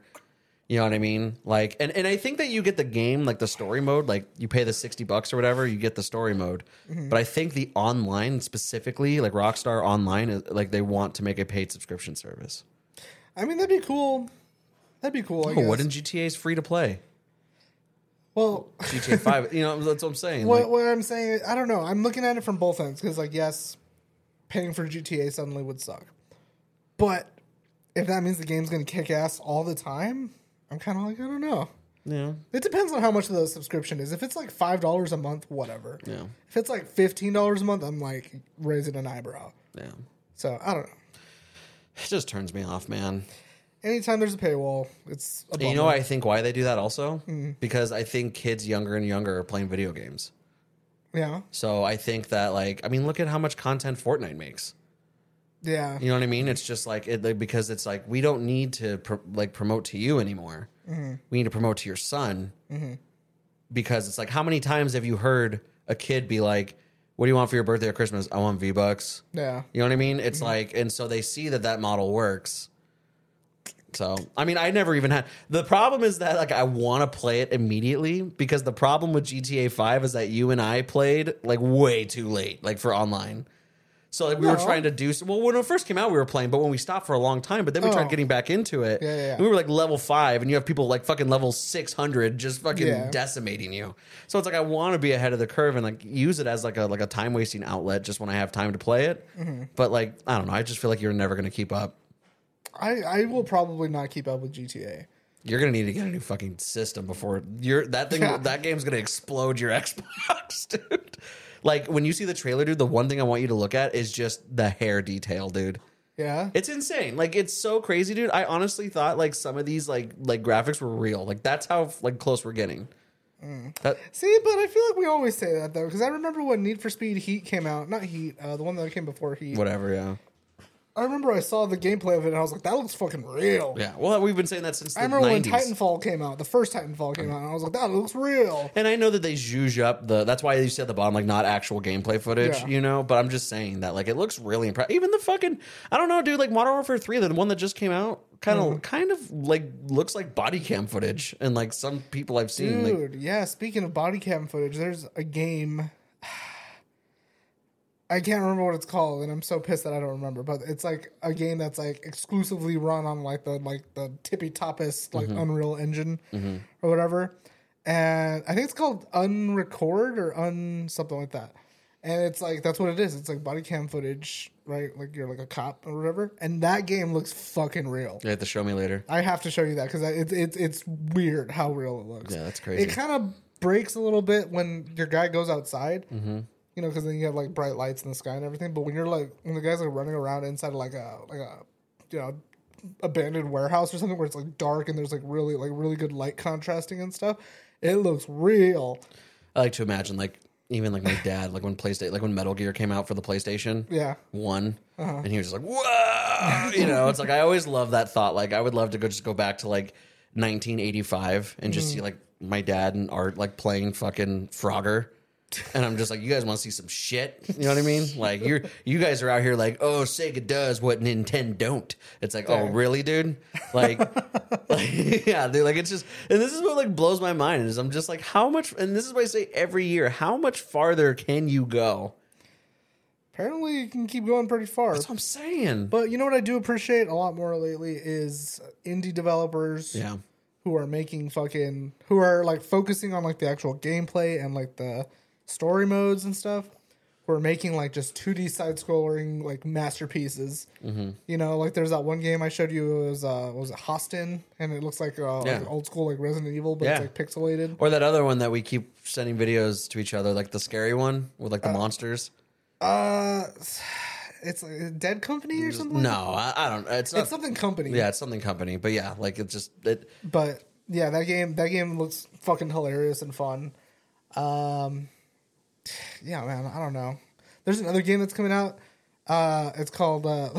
You know what I mean? Like, and, and I think that you get the game, like the story mode, like you pay the sixty bucks or whatever, you get the story mode. Mm-hmm. But I think the online specifically, like Rockstar Online, like they want to make a paid subscription service. I mean, that'd be cool. That'd be cool. I oh, guess. What in G T A is free to play? Well, G T A five, you know, that's what I'm saying. What, like, what I'm saying, I don't know. I'm looking at it from both ends because, like, yes, paying for G T A suddenly would suck. But if that means the game's going to kick ass all the time, I'm kind of like, I don't know. Yeah. It depends on how much the subscription is. If it's like five dollars a month, whatever. Yeah. If it's like fifteen dollars a month, I'm like raising an eyebrow. Yeah. So, I don't know. It just turns me off, man. Anytime there's a paywall, it's a bummer. You know I think why they do that also? Mm-hmm. Because I think kids younger and younger are playing video games. Yeah. So, I think that like, I mean, look at how much content Fortnite makes. Yeah. You know what I mean? It's just like, it, like because it's like, we don't need to pr- like promote to you anymore. Mm-hmm. We need to promote to your son mm-hmm. because it's like, how many times have you heard a kid be like, what do you want for your birthday or Christmas? I want V-Bucks. Yeah. You know what I mean? It's mm-hmm. like, and so they see that that model works. So, I mean, I never even had, the problem is that like, I want to play it immediately because the problem with G T A five is that you and I played like way too late, like for online. So like we no. were trying to do – well, when it first came out, we were playing, but when we stopped for a long time, but then we oh. tried getting back into it. Yeah, yeah. We were like level five, and you have people like fucking level six hundred just fucking yeah. decimating you. So it's like I want to be ahead of the curve and like use it as like a like a time-wasting outlet just when I have time to play it. Mm-hmm. But like I don't know. I just feel like you're never going to keep up. I, I will probably not keep up with G T A. You're going to need to get a new fucking system before – you're that thing yeah. that game's going to explode your Xbox, dude. Like, when you see the trailer, dude, the one thing I want you to look at is just the hair detail, dude. Yeah. It's insane. Like, it's so crazy, dude. I honestly thought, like, some of these, like, like graphics were real. Like, that's how, like, close we're getting. Mm. That- see, but I feel like we always say that, though, because I remember when Need for Speed Heat came out. Not Heat. Uh, the one that came before Heat. Whatever, yeah. I remember I saw the gameplay of it, and I was like, that looks fucking real. Yeah, well, we've been saying that since the nineties. I remember when Titanfall came out, the first Titanfall came out, and I was like, that looks real. And I know that they zhuzh up the, that's why you said at the bottom, like, not actual gameplay footage, yeah. you know? But I'm just saying that, like, it looks really impressive. Even the fucking, I don't know, dude, like, Modern Warfare three, the one that just came out, kind of, mm. kind of, like, looks like body cam footage. And, like, some people I've seen. Dude, like, yeah, speaking of body cam footage, there's a game... I can't remember what it's called, and I'm so pissed that I don't remember. But it's like a game that's like exclusively run on like the like the tippy toppest like mm-hmm. Unreal Engine mm-hmm. or whatever, and I think it's called Unrecord or Un something like that. And it's like that's what it is. It's like body cam footage, right? Like you're like a cop or whatever. And that game looks fucking real. You have to show me later. I have to show you that because it's it's it's weird how real it looks. Yeah, that's crazy. It kind of breaks a little bit when your guy goes outside. Mm-hmm. You know, because then you have, like, bright lights in the sky and everything. But when you're, like, when the guy's, like, running around inside of, like, a, like a, you know, abandoned warehouse or something where it's, like, dark and there's, like, really, like, really good light contrasting and stuff, it looks real. I like to imagine, like, even, like, my dad, like, when PlayStation, like, when Metal Gear came out for the PlayStation yeah. one, uh-huh. and he was just like, whoa! You know, it's, like, I always love that thought. Like, I would love to go just go back to, like, nineteen eighty-five and just mm. see, like, my dad and Art, like, playing fucking Frogger. And I'm just like, you guys want to see some shit? You know what I mean? Like, you're you guys are out here like, oh, Sega does what Nintendo don't. It's like, Damn. Oh, really, dude? Like, like, yeah, dude. Like, it's just, and this is what like blows my mind is I'm just like, how much? And this is why I say every year, how much farther can you go? Apparently, you can keep going pretty far. That's what I'm saying. But you know what I do appreciate a lot more lately is indie developers yeah. who are making fucking... Who are, like, focusing on, like, the actual gameplay and, like, the story modes and stuff. Who are making, like, just two D side-scrolling, like, masterpieces. Mm-hmm. You know, like, there's that one game I showed you. It was, uh, what was it, Hostin? And it looks like, uh, yeah. like old-school, like, Resident Evil, but yeah. it's, like, pixelated. Or that other one that we keep sending videos to each other, like, the scary one with, like, the uh, monsters. Uh, it's like Dead Company or something. No, I, I don't. It's not, it's something company. Yeah, it's something company. But yeah, like it's just it. But yeah, that game that game looks fucking hilarious and fun. Um, yeah, man, I don't know. There's another game that's coming out. Uh, it's called uh,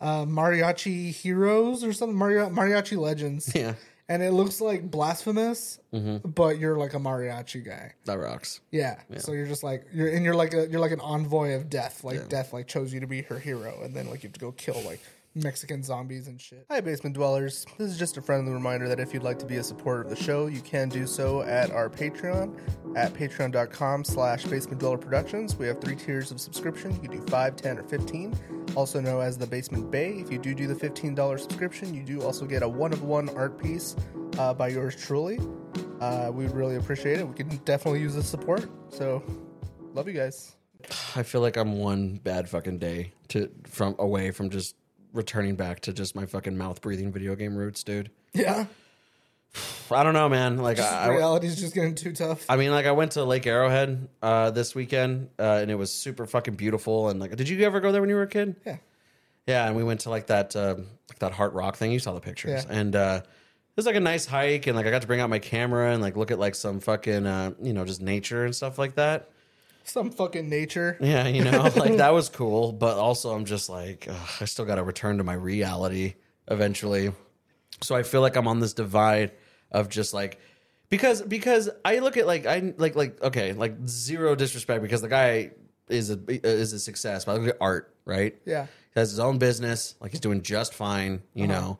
uh Mariachi Heroes or something. Mario Mariachi Legends. Yeah. And it looks like Blasphemous, mm-hmm. but you're like a mariachi guy. That rocks. Yeah. yeah. So you're just like you're and you're like a you're like an envoy of death. Like yeah. death like chose you to be her hero, and then like you have to go kill like Mexican zombies and shit. Hi, basement dwellers. This is just a friendly reminder that if you'd like to be a supporter of the show, you can do so at our Patreon at patreon.com slash basement dweller productions. We have three tiers of subscription. You can do five, ten, or fifteen. Also known as the Basement Bay. If you do do the fifteen dollars subscription, you do also get a one-of-one art piece uh, by yours truly. Uh, we'd really appreciate it. We can definitely use the support. So, love you guys. I feel like I'm one bad fucking day to from away from just returning back to just my fucking mouth-breathing video game roots, dude. Yeah. I don't know, man. Like, I, reality's just getting too tough. I mean, like, I went to Lake Arrowhead uh, this weekend, uh, and it was super fucking beautiful. And like, did you ever go there when you were a kid? Yeah, yeah. And we went to like that uh, like that Heart Rock thing. You saw the pictures, yeah. and uh, it was like a nice hike. And like, I got to bring out my camera and like look at like some fucking uh, you know just nature and stuff like that. Some fucking nature. Yeah, you know, like that was cool. But also, I'm just like, ugh, I still got to return to my reality eventually. So I feel like I'm on this divide of just like, because because I look at like I like like okay like zero disrespect because the guy is a is a success. But I look at art, right? Yeah, he has his own business. Like he's doing just fine, you uh-huh. know.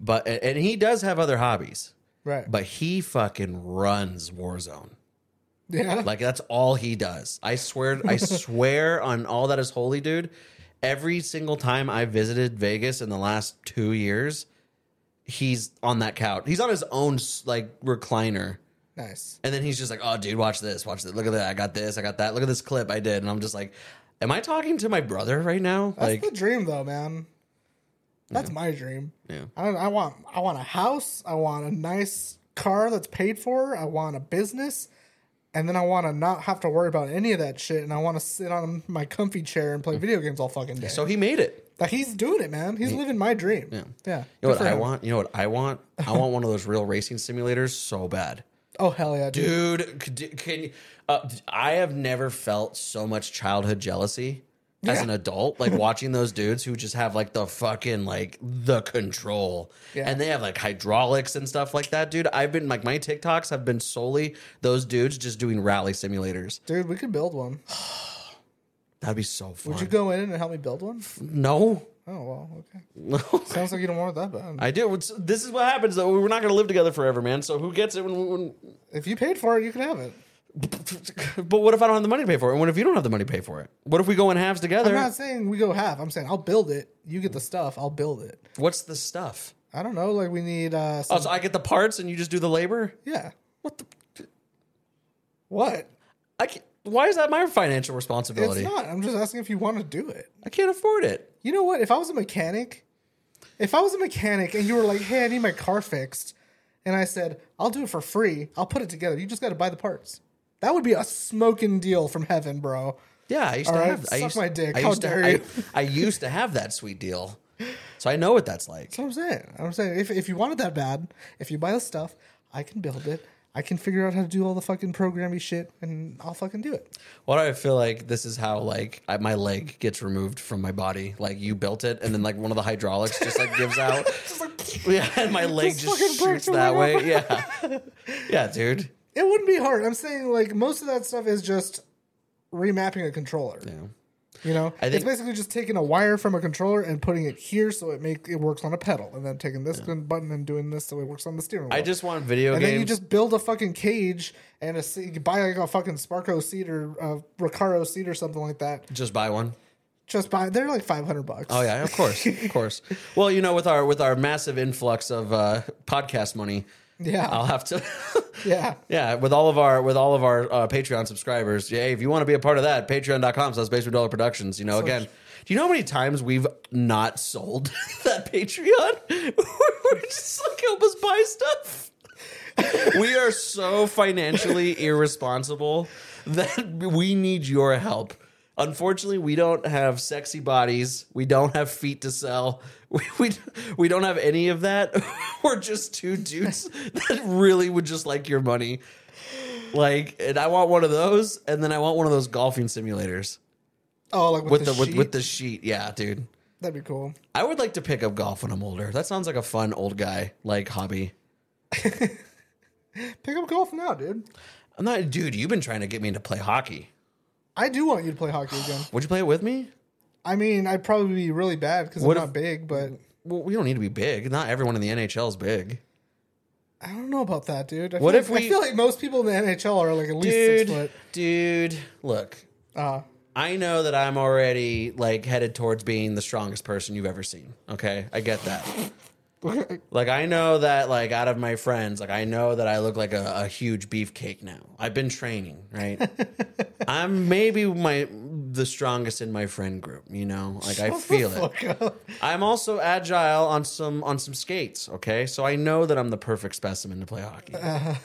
But and he does have other hobbies, right? But he fucking runs Warzone. Yeah, like that's all he does. I swear, I swear on all that is holy, dude. Every single time I visited Vegas in the last two years. He's on that couch. He's on his own, like, recliner. Nice. And then he's just like, oh, dude, watch this. Watch this. Look at that. I got this. I got that. Look at this clip I did. And I'm just like, am I talking to my brother right now? That's like, the dream, though, man. That's yeah. my dream. Yeah. I, don't, I want I want a house. I want a nice car that's paid for. I want a business. And then I want to not have to worry about any of that shit. And I want to sit on my comfy chair and play video games all fucking day. So he made it. Like he's doing it, man. He's living my dream. Yeah. yeah. You know what I him. want? You know what I want? I want one of those real racing simulators so bad. Oh, hell yeah, dude. Dude, can you, uh, I have never felt so much childhood jealousy yeah. as an adult. Like watching those dudes who just have like the fucking like the control. Yeah. And they have like hydraulics and stuff like that, dude. I've been like my TikToks have been solely those dudes just doing rally simulators. Dude, we could build one. That'd be so fun. Would you go in and help me build one? No. Oh, well, okay. No. Sounds like you don't want it that bad. I do. It's, this is what happens, though. We're not going to live together forever, man. So who gets it? When, when... If you paid for it, you can have it. But what if I don't have the money to pay for it? And what if you don't have the money to pay for it? What if we go in halves together? I'm not saying we go half. I'm saying I'll build it. You get the stuff. I'll build it. What's the stuff? I don't know. Like, we need... Uh, some... Oh, so I get the parts and you just do the labor? Yeah. What the... What? I can't... Why is that my financial responsibility? It's not. I'm just asking if you want to do it. I can't afford it. You know what? If I was a mechanic, if I was a mechanic and you were like, hey, I need my car fixed. And I said, I'll do it for free. I'll put it together. You just got to buy the parts. That would be a smoking deal from heaven, bro. Yeah. I used All to right? have that. Suck used, my dick. I How dare to, you? I, I used to have that sweet deal. So I know what that's like. That's what I'm saying. I'm saying if, if you want it that bad, if you buy the stuff, I can build it. I can figure out how to do all the fucking programmy shit, and I'll fucking do it. Why do I feel like this is how, like, I, my leg gets removed from my body? Like, you built it, and then, like, one of the hydraulics just, like, gives out. Just like, yeah, and my leg just, just shoots that way. Over. Yeah. Yeah, dude. It wouldn't be hard. I'm saying, like, most of that stuff is just remapping a controller. Yeah. You know, I think it's basically just taking a wire from a controller and putting it here so it make it works on a pedal, and then taking this yeah. button and doing this so it works on the steering wheel. I just want video and games. And then you just build a fucking cage and a seat. You can buy like a fucking Sparco seat or a Recaro seat or something like that. Just buy one. Just buy. They're like five hundred bucks. Oh yeah, of course, of course. Well, you know, with our with our massive influx of uh, podcast money. Yeah, I'll have to. yeah, yeah. With all of our with all of our uh, Patreon subscribers, yeah. If you want to be a part of that, patreon dot com slash basement dollar productions. You know, so again, do you know how many times we've not sold that Patreon? We're just like, help us buy stuff. We are so financially irresponsible that we need your help. Unfortunately, we don't have sexy bodies. We don't have feet to sell. We we, we don't have any of that. We're just two dudes that really would just like your money. Like, and I want one of those, and then I want one of those golfing simulators. Oh, like with, with the, the sheet? With, with the sheet, yeah, dude. That'd be cool. I would like to pick up golf when I'm older. That sounds like a fun old guy, like, hobby. Pick up golf now, dude. I'm not, dude, you've been trying to get me to play hockey. I do want you to play hockey again. Would you play it with me? I mean, I'd probably be really bad because I'm if, not big, but... Well, we don't need to be big. Not everyone in the N H L is big. I don't know about that, dude. I what if like, we... I feel like most people in the N H L are like at least dude, six foot. Dude, look. Uh, I know that I'm already like headed towards being the strongest person you've ever seen. Okay? I get that. Like, I know that, like, out of my friends, like, I know that I look like a, a huge beefcake now. I've been training, right? I'm maybe my the strongest in my friend group, you know? Like, I feel it. I'm also agile on some on some skates, okay? So I know that I'm the perfect specimen to play hockey,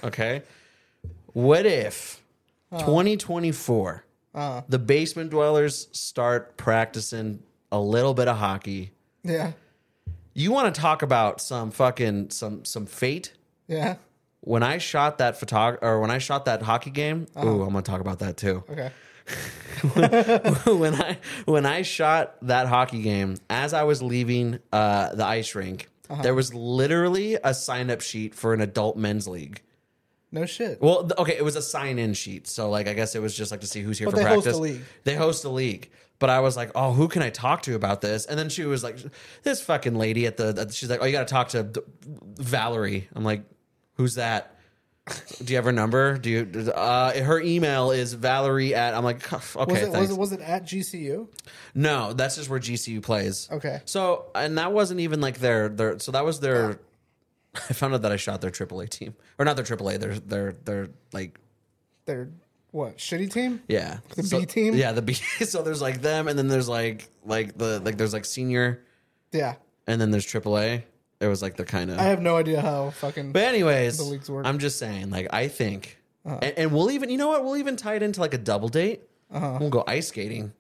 okay? What if twenty twenty-four, uh, the basement dwellers start practicing a little bit of hockey? Yeah. You want to talk about some fucking some some fate? Yeah. When I shot that photog- or when I shot that hockey game, uh-huh. ooh, I'm gonna talk about that too. Okay. when, when I when I shot that hockey game, as I was leaving uh, the ice rink, uh-huh. there was literally a sign up sheet for an adult men's league. No shit. Well, okay, it was a sign in sheet, so like I guess it was just like to see who's here but for they practice. Host a league. They host a league. But I was like, oh, who can I talk to about this? And then she was like, this fucking lady at the, she's like, oh, you got to talk to Valerie. I'm like, who's that? Do you have her number? Do you, uh, her email is Valerie at, I'm like, okay, was it, thanks. Was it, was it at G C U? No, that's just where G C U plays. Okay. So, and that wasn't even like their, their so that was their, yeah. I found out that I shot their triple A team. Or not their triple A, their, their, their like. Their. What, shitty team? Yeah. The so, B team? Yeah, the B. So there's like them, and then there's like like the like there's like senior. Yeah. And then there's triple A. It was like the kind of... I have no idea how fucking... But anyways, the leagues work. I'm just saying, like, I think... Uh-huh. And, and we'll even... You know what? We'll even tie it into like a double date. Uh-huh. We'll go ice skating.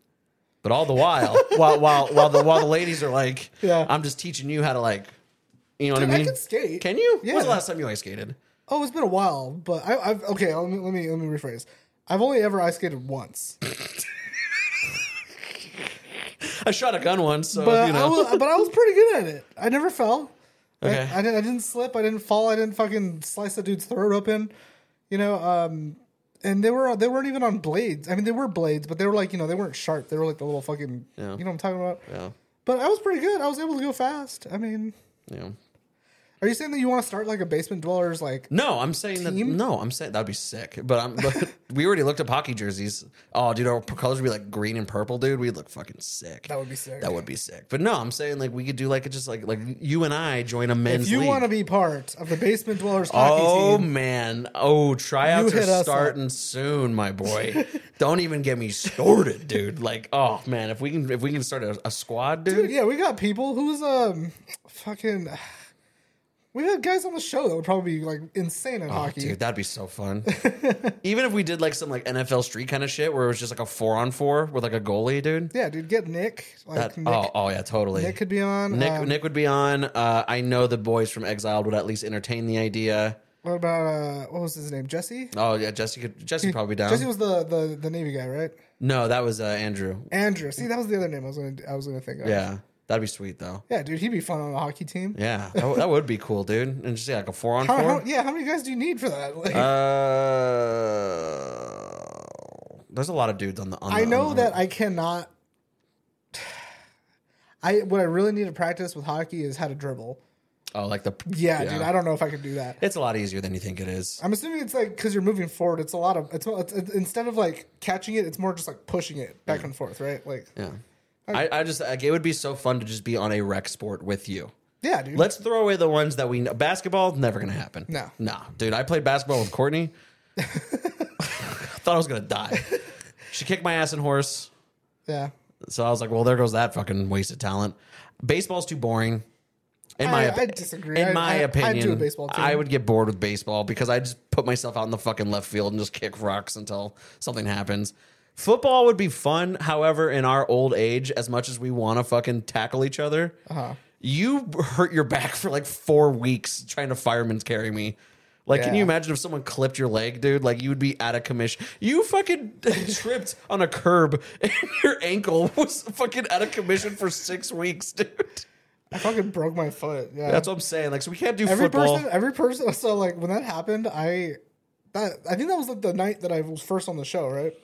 But all the while, while while while the while the ladies are like, yeah. I'm just teaching you how to like... You know Dude, what I mean? I can skate. Can you? Yeah. When was the last time you ice skated? Oh, it's been a while, but I, I've... Okay, let me, let me let me rephrase. I've only ever ice skated once. I shot a gun once, so but you know. I was, but I was pretty good at it. I never fell. Okay. I, I, didn't, I didn't slip. I didn't fall. I didn't fucking slice a dude's throat open. You know, um, and they were they weren't even on blades. I mean, they were blades, but they were like you know they weren't sharp. They were like the little fucking. Yeah. You know what I'm talking about? Yeah. But I was pretty good. I was able to go fast. I mean. Yeah. Are you saying that you want to start like a basement dwellers like? No, I'm saying team? that no, I'm saying that'd be sick. But I'm but we already looked up hockey jerseys. Oh, dude, our colors would be like green and purple, dude. We'd look fucking sick. That would be sick. That would be sick. But no, I'm saying like we could do like just like like you and I join a men's league. If you league. want to be part of the basement dwellers hockey oh, team. Oh man, oh tryouts are starting up. soon, my boy. Don't even get me started, dude. Like, oh man, if we can if we can start a, a squad, dude. Dude, yeah, we got people. Who's um fucking. We had guys on the show that would probably be like insane at oh, hockey. Dude, that'd be so fun. Even if we did like some like N F L Street kind of shit where it was just like a four on four with like a goalie, dude. Yeah, dude, get Nick. Like that, Nick oh, oh, yeah, totally. Nick could be on. Nick, um, Nick would be on. Uh, I know the boys from Exiled would at least entertain the idea. What about uh, what was his name? Jesse? Oh yeah, Jesse could. Jesse probably down. Jesse was the, the, the Navy guy, right? No, that was uh, Andrew. Andrew. See, that was the other name I was gonna I was gonna think of. Yeah. That'd be sweet, though. Yeah, dude, he'd be fun on a hockey team. Yeah, that, w- that would be cool, dude. And just yeah, like a four-on-four. How, how, yeah, how many guys do you need for that? Like, uh, there's a lot of dudes on the on I the, know on the, that I cannot I what I really need to practice with hockey is how to dribble. Oh, like the... Yeah, yeah, dude, I don't know if I could do that. It's a lot easier than you think it is. I'm assuming it's like, because you're moving forward, it's a lot of... It's, it's, it's instead of like catching it, it's more just like pushing it back yeah. and forth, right? Like, yeah. I, I just... Like, it would be so fun to just be on a rec sport with you. Yeah, dude. Let's throw away the ones that we know. Basketball, never going to happen. No. No. Dude, I played basketball with Courtney. I thought I was going to die. She kicked my ass in horse. Yeah. So I was like, well, there goes that fucking wasted talent. Baseball's too boring. In my I, I disagree. In I, my I, opinion, I'd do a baseball team. I would get bored with baseball because I just put myself out in the fucking left field and just kick rocks until something happens. Football would be fun. However, in our old age, as much as we want to fucking tackle each other, uh-huh. you hurt your back for like four weeks trying to fireman's carry me. Like, yeah. Can you imagine if someone clipped your leg, dude? Like, you would be out of commission. You fucking tripped on a curb and your ankle was fucking out of commission for six weeks, dude. I fucking broke my foot. Yeah, that's what I'm saying. Like, so we can't do every football. Person, every person. So, like, when that happened, I, that I think that was like the night that I was first on the show, right? It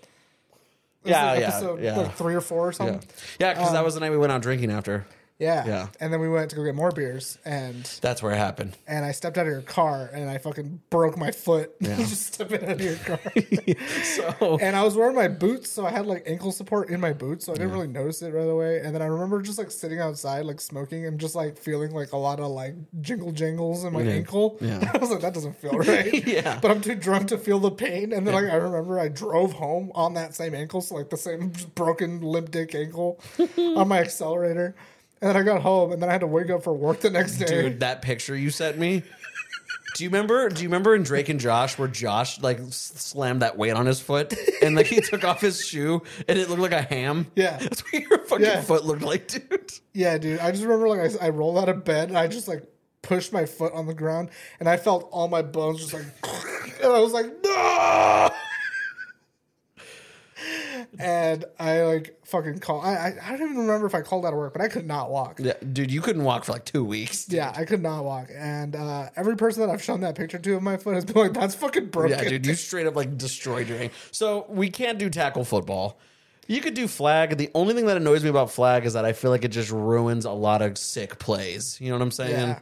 yeah, was like episode, yeah, yeah. Like three or four or something. Yeah, because yeah, um, that was the night we went out drinking after. Yeah, yeah, and then we went to go get more beers, and that's where it happened. And I stepped out of your car, and I fucking broke my foot. Yeah. Just stepping out of your car. So, and I was wearing my boots, so I had like ankle support in my boots, so I didn't yeah. really notice it right away. And then I remember just like sitting outside, like smoking, and just like feeling like a lot of like jingle jangles in my yeah. ankle. Yeah. I was like, that doesn't feel right. Yeah, but I'm too drunk to feel the pain. And then yeah. like I remember I drove home on that same ankle, so like the same broken limp dick ankle on my accelerator. And then I got home, and then I had to wake up for work the next day. Dude, that picture you sent me. Do you remember? Do you remember in Drake and Josh where Josh like slammed that weight on his foot, and like he took off his shoe, and it looked like a ham? Yeah, that's what your fucking yeah. foot looked like, dude. Yeah, dude. I just remember like I, I rolled out of bed, and I just like pushed my foot on the ground, and I felt all my bones just like, and I was like, no. And I like fucking call. I, I I don't even remember if I called out of work, but I could not walk. Yeah, dude, you couldn't walk for like two weeks. Dude. Yeah, I could not walk. And uh, every person that I've shown that picture to of my foot has been like, "That's fucking broken." Yeah, dude, you straight up like destroyed your ankle. So we can't do tackle football. You could do flag. The only thing that annoys me about flag is that I feel like it just ruins a lot of sick plays. You know what I'm saying? Yeah.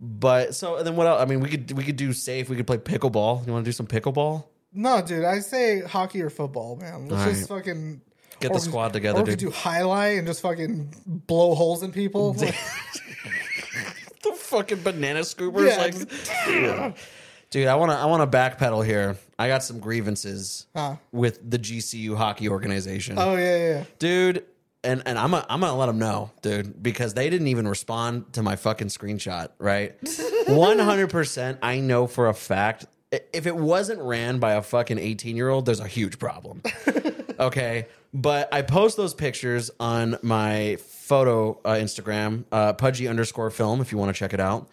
But so and then what else? I mean, we could we could do safe. We could play pickleball. You want to do some pickleball? No, dude, I say hockey or football, man. Let's All just right. fucking... Get the squad together, or dude. Or do highlight and just fucking blow holes in people. Like, the fucking banana scoopers. Yeah, like, just, yeah. Dude, I want to I wanna backpedal here. I got some grievances huh. with the G C U hockey organization. Oh, yeah, yeah, yeah. Dude, and, and I'm a, I'm going to let them know, dude, because they didn't even respond to my fucking screenshot, right? one hundred percent I know for a fact... If it wasn't ran by a fucking eighteen-year-old, there's a huge problem. Okay? But I post those pictures on my photo uh, Instagram, uh, pudgy underscore film, if you want to check it out.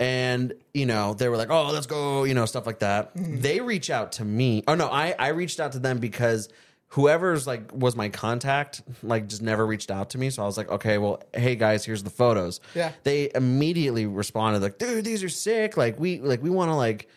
And, you know, they were like, oh, let's go, you know, stuff like that. Mm-hmm. They reach out to me. Oh, no, I, I reached out to them because whoever's, like, was my contact, like, just never reached out to me. So I was like, okay, well, hey, guys, here's the photos. Yeah. They immediately responded, like, dude, these are sick. Like, we, like, we want to, like...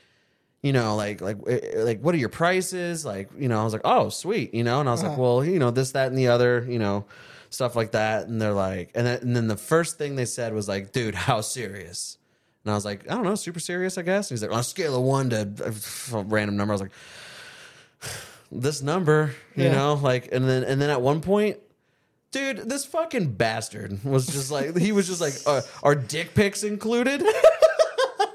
You know, like, like, like, what are your prices? Like, you know, I was like, oh, sweet, you know? And I was uh-huh. like, well, you know, this, that, and the other, you know, stuff like that. And they're like, and then, and then the first thing they said was like, dude, how serious? And I was like, I don't know, super serious, I guess. And he's like, on a scale of one to a random number. I was like, this number, you yeah. know, like, and then, and then at one point, dude, this fucking bastard was just like, he was just like, uh, are dick pics included?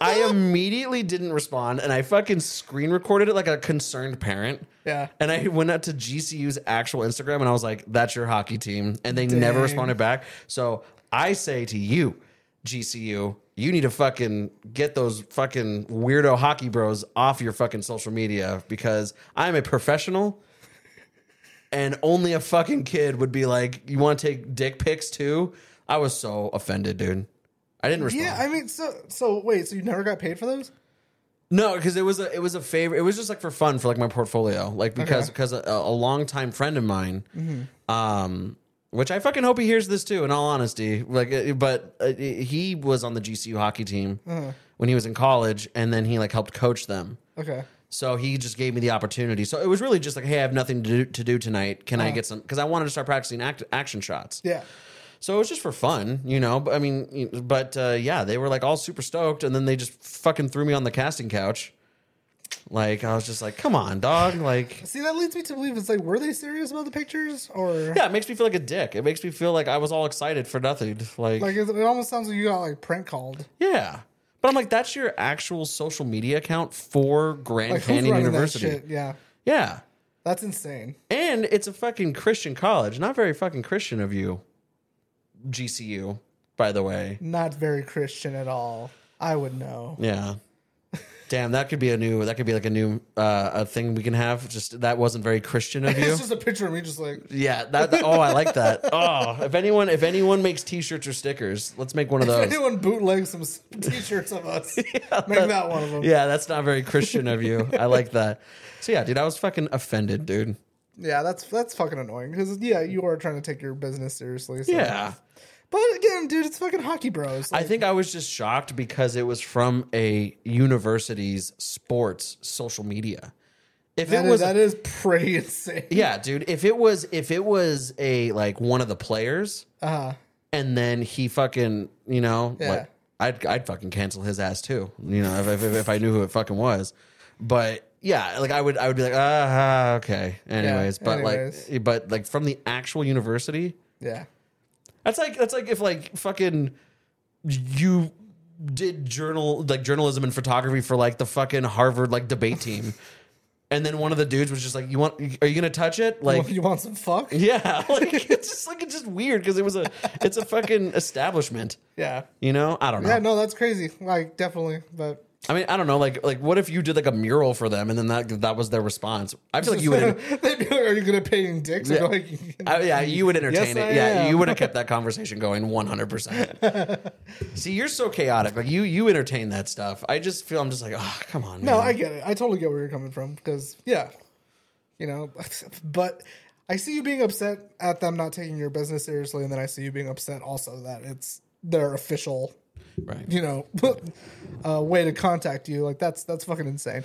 I immediately didn't respond, and I fucking screen recorded it like a concerned parent. Yeah. And I went out to G C U's actual Instagram, and I was like, that's your hockey team. And they Dang. never responded back. So I say to you, G C U, you need to fucking get those fucking weirdo hockey bros off your fucking social media, because I'm a professional, and only a fucking kid would be like, you want to take dick pics too? I was so offended, dude. I didn't respond. Yeah, I mean, so so wait, so you never got paid for those? No, because it was a it was a favor. It was just like for fun, for like my portfolio, like because okay. because a, a longtime friend of mine, mm-hmm. um, which I fucking hope he hears this too. In all honesty, like, but uh, he was on the G C U hockey team uh-huh. when he was in college, and then he like helped coach them. Okay. So he just gave me the opportunity. So it was really just like, hey, I have nothing to do, to do tonight. Can uh-huh. I get some? Because I wanted to start practicing act, action shots. Yeah. So it was just for fun, you know. But I mean, but uh, yeah, they were like all super stoked, and then they just fucking threw me on the casting couch. Like, I was just like, come on, dog. Like, see, that leads me to believe it's like, were they serious about the pictures? Or yeah, it makes me feel like a dick. It makes me feel like I was all excited for nothing. Like, like it almost sounds like you got like prank called. Yeah. But I'm like, that's your actual social media account for Grand like, Canyon University. That shit? Yeah. Yeah. That's insane. And it's a fucking Christian college. Not very fucking Christian of you. G C U, by the way. Not very Christian at all. I would know. Yeah. Damn, that could be a new, that could be like a new uh, a thing we can have. Just, that wasn't very Christian of you. It's just a picture of me just like. Yeah. That, oh, I like that. Oh, if anyone, if anyone makes t-shirts or stickers, let's make one of those. If anyone bootlegs some t-shirts of us, yeah, make that, that one of them. Yeah, that's not very Christian of you. I like that. So yeah, dude, I was fucking offended, dude. Yeah, that's, that's fucking annoying because yeah, you are trying to take your business seriously. So. Yeah. But again, dude, it's fucking hockey bros. Like, I think I was just shocked because it was from a university's sports social media. If that it was is, that is pretty insane. Yeah, dude. If it was if it was a like one of the players, uh-huh. and then he fucking, you know, yeah. like, I'd I'd fucking cancel his ass too. You know, if, if if I knew who it fucking was, but. Yeah, like I would, I would be like, ah, uh, okay. Anyways, yeah, but anyways. like, but like from the actual university. Yeah, that's like that's like if like fucking you did journal like journalism and photography for like the fucking Harvard like debate team, and then one of the dudes was just like, you want? Are you gonna touch it? Like, you want some fuck? Yeah, like it's just like it's just weird because it was a it's a fucking establishment. Yeah, you know, I don't know. Yeah, no, that's crazy. Like, definitely, but. I mean, I don't know. Like, like, what if you did like a mural for them, and then that that was their response? I feel like you would. Are you going to pay in dicks? Yeah, like, you I, yeah you would entertain yes, it. I yeah, am. You would have kept that conversation going one hundred percent. See, you're so chaotic. Like, you you entertain that stuff. I just feel I'm just like, oh, come on. No, man. I get it. I totally get where you're coming from because yeah, you know, but. I see you being upset at them not taking your business seriously, and then I see you being upset also that it's their official. Right, you know, uh, way to contact you like that's that's fucking insane.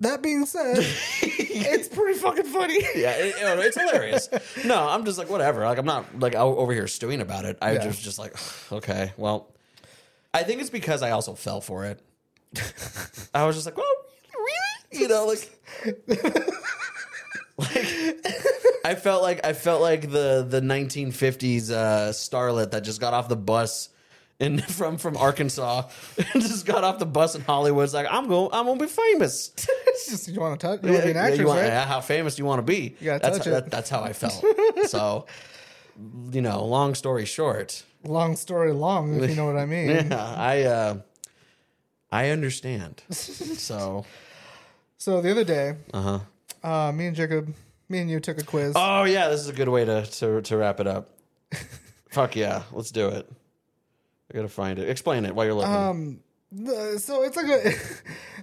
That being said, it's pretty fucking funny. Yeah, it, it's hilarious. No, I'm just like whatever. Like I'm not like over here stewing about it. I yeah. just just like okay, well, I think it's because I also fell for it. I was just like, well, really, you know, like. Like, I felt like I felt like the the nineteen fifties uh, starlet that just got off the bus. And from, from Arkansas, and just got off the bus in Hollywood. It's like, I'm going, I'm going to be famous. It's just, you want to touch, you want to be an actress, yeah, you want, right? Yeah, how famous do you want to be? You that's, touch how, it. That, that's how I felt. So, you know, long story short. Long story long, if you know what I mean. Yeah, I, uh, I understand. So. So the other day, uh-huh. uh, me and Jacob, me and you took a quiz. Oh, yeah, this is a good way to, to, to wrap it up. Fuck yeah, let's do it. I gotta find it. Explain it while you're looking. Um, so it's like a,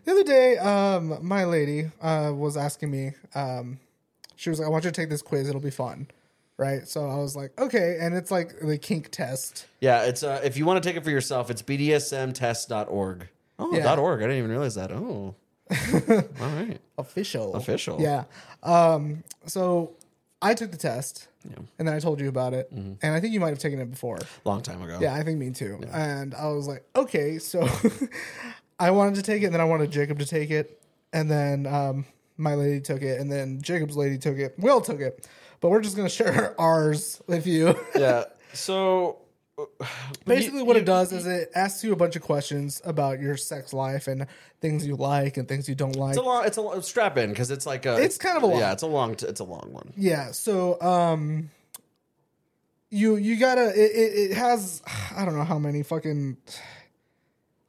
the other day, um, my lady uh, was asking me. Um, she was like, "I want you to take this quiz. It'll be fun, right?" So I was like, "Okay." And it's like the kink test. Yeah, it's uh, if you want to take it for yourself, it's b d s m test dot org. Oh, yeah. .org. I didn't even realize that. Oh, all right. Official. Official. Yeah. Um. So. I took the test, yeah. and then I told you about it, mm-hmm. and I think you might have taken it before. Long time ago. Yeah, I think me too. Yeah. And I was like, okay, so I wanted to take it, and then I wanted Jacob to take it, and then um, my lady took it, and then Jacob's lady took it. We all took it, but we're just going to share ours with you. Yeah, so... Basically you, what you, it does you, is it asks you a bunch of questions about your sex life and things you like and things you don't like. It's a long, it's a strap in because it's like a, it's kind of a long, yeah, it's a long, it's a long one. Yeah. So, um, you, you gotta, it, it, it has, I don't know how many fucking,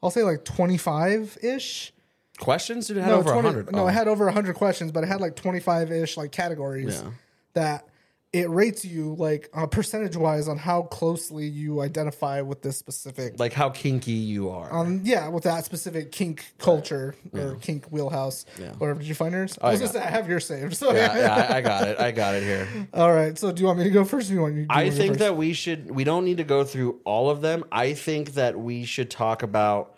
I'll say like twenty-five ish questions. Did it have no, over a hundred? No, oh. It had over a hundred questions, but it had like twenty-five ish like categories yeah. that it rates you like uh, percentage wise on how closely you identify with this specific, like how kinky you are. Um, yeah, with that specific kink culture yeah. or yeah. kink wheelhouse. Yeah. Whatever. Did you find yours? Oh, I was I just I have yours saved. So yeah, yeah, I got it. I got it here. All right. So do you want me to go first? Or do you want you? Do I you think that we should. We don't need to go through all of them. I think that we should talk about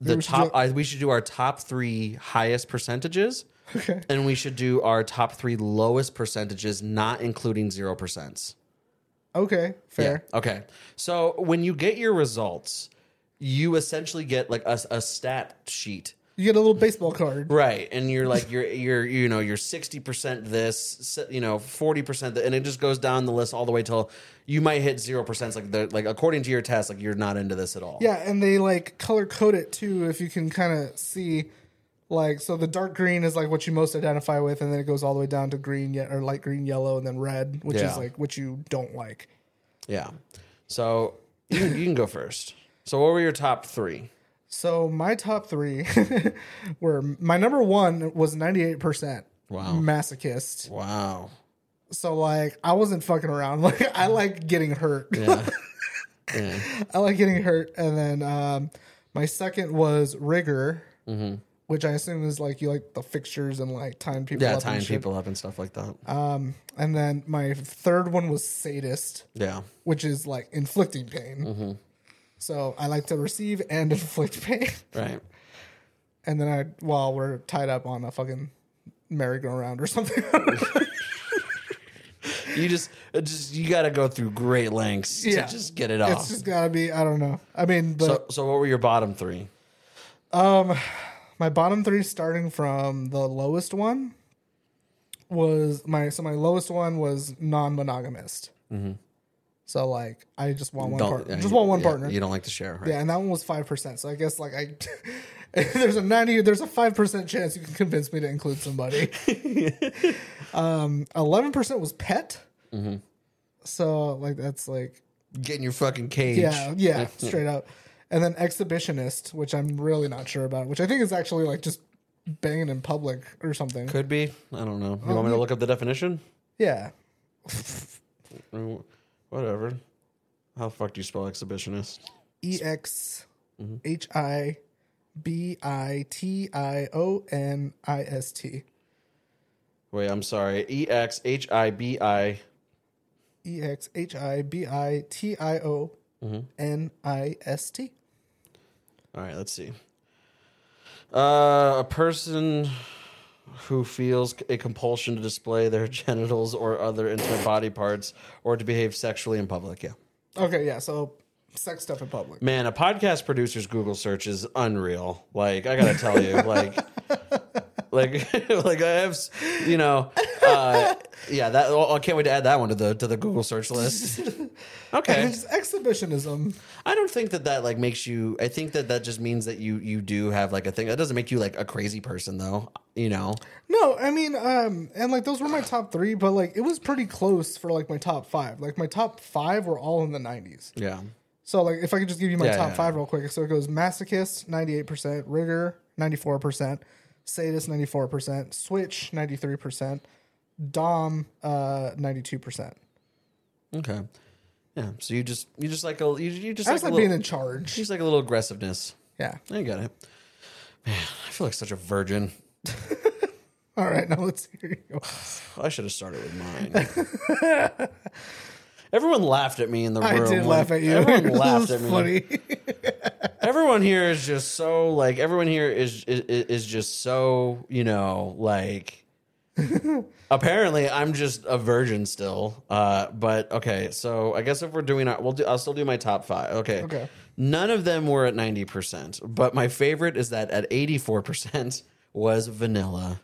the top. Do, I, we should do our top three highest percentages. Okay. And we should do our top three lowest percentages, not including zero percent. Okay, fair. Yeah, okay. So when you get your results, you essentially get like a, a stat sheet. You get a little baseball card. Right. And you're like, you're, you're, you know, you're sixty percent this, you know, forty percent. Th- and it just goes down the list all the way till you might hit zero percent. Like, the, like according to your test, like you're not into this at all. Yeah. And they like color code it too. If you can kind of see, like, so the dark green is like what you most identify with. And then it goes all the way down to green or light green, yellow, and then red, which yeah. is like what you don't like. Yeah. So you, you can go first. So what were your top three? So my top three were, my number one was ninety-eight percent. Wow. Masochist. Wow. So like, I wasn't fucking around. Like I like getting hurt. Yeah. yeah. I like getting hurt. And then um, my second was rigor, mm-hmm. which I assume is like, you like the fixtures and like tying people yeah, up. Yeah, tying people up and stuff like that. Um, and then my third one was sadist. Yeah. Which is like inflicting pain. Mm-hmm. So I like to receive and inflict pain. Right. And then I, while well, we're tied up on a fucking merry-go-round or something. you just, just, you got to go through great lengths yeah. to just get it off. It's just got to be, I don't know. I mean, but. So, so what were your bottom three? Um, my bottom three starting from the lowest one was my, so my lowest one was non-monogamist. Mm-hmm. So like I just want one partner. Just want one yeah, partner. You don't like to share, right? Yeah, and that one was five percent. So I guess like I there's a ninety there's a five percent chance you can convince me to include somebody. um eleven percent was pet. Mm-hmm. So like that's like getting your fucking cage. Yeah, yeah, straight up. And then exhibitionist, which I'm really not sure about, which I think is actually like just banging in public or something. Could be. I don't know. You um, want me to look up the definition? Yeah. Whatever. How the fuck do you spell exhibitionist? E X H I B I T I O N I S T. Wait, I'm sorry. E X H I B I. E X H I B I T I O N I S T. All right, let's see. Uh, a person who feels a compulsion to display their genitals or other intimate body parts or to behave sexually in public. Yeah. Okay. Yeah. So sex stuff in public, man, a podcast producer's Google search is unreal. Like I gotta tell you, like, like, like I have, you know, uh, yeah, that I can't wait to add that one to the, to the Google search list. Okay. It's exhibitionism. I don't think that that like makes you, I think that that just means that you, you do have like a thing that doesn't make you like a crazy person though. You know? No, I mean, um, and like those were my top three, but like it was pretty close for like my top five. Like my top five were all in the nineties. Yeah. So like if I could just give you my yeah, top yeah. five real quick. So it goes masochist, ninety-eight percent, rigor, ninety-four percent, sadist, ninety-four percent, switch, ninety-three percent, dom, uh, ninety-two percent. Okay. Yeah. So you just, you just like, a, you, you just I like, just like a being little, in charge. You just like a little aggressiveness. Yeah. I got it. Man, I feel like such a virgin. All right, now let's hear you. I should have started with mine. Everyone laughed at me in the room. I did like, laugh at you. Everyone laughed at me. Funny. Everyone here is just so like. Everyone here is is, is just so you know like. Apparently, I'm just a virgin still. Uh, but okay, so I guess if we're doing, our, we'll do. I'll still do my top five. Okay. Okay. None of them were at ninety percent, but my favorite is that at eighty-four percent. Was vanilla.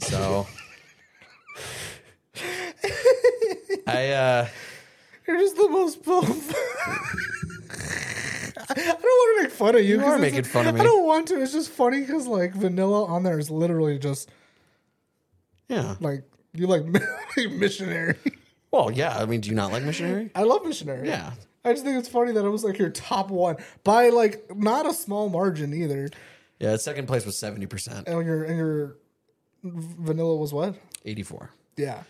So I uh you're just the most both. I don't want to make fun of you. You are making fun of me. I don't want to. It's just funny because like vanilla on there is literally just yeah. Like you like missionary. Well, yeah. I mean, do you not like missionary? I love missionary. Yeah. I just think it's funny that it was like your top one by like not a small margin either. Yeah, the second place was seventy percent. And your and your vanilla was what? Eighty-four. Yeah,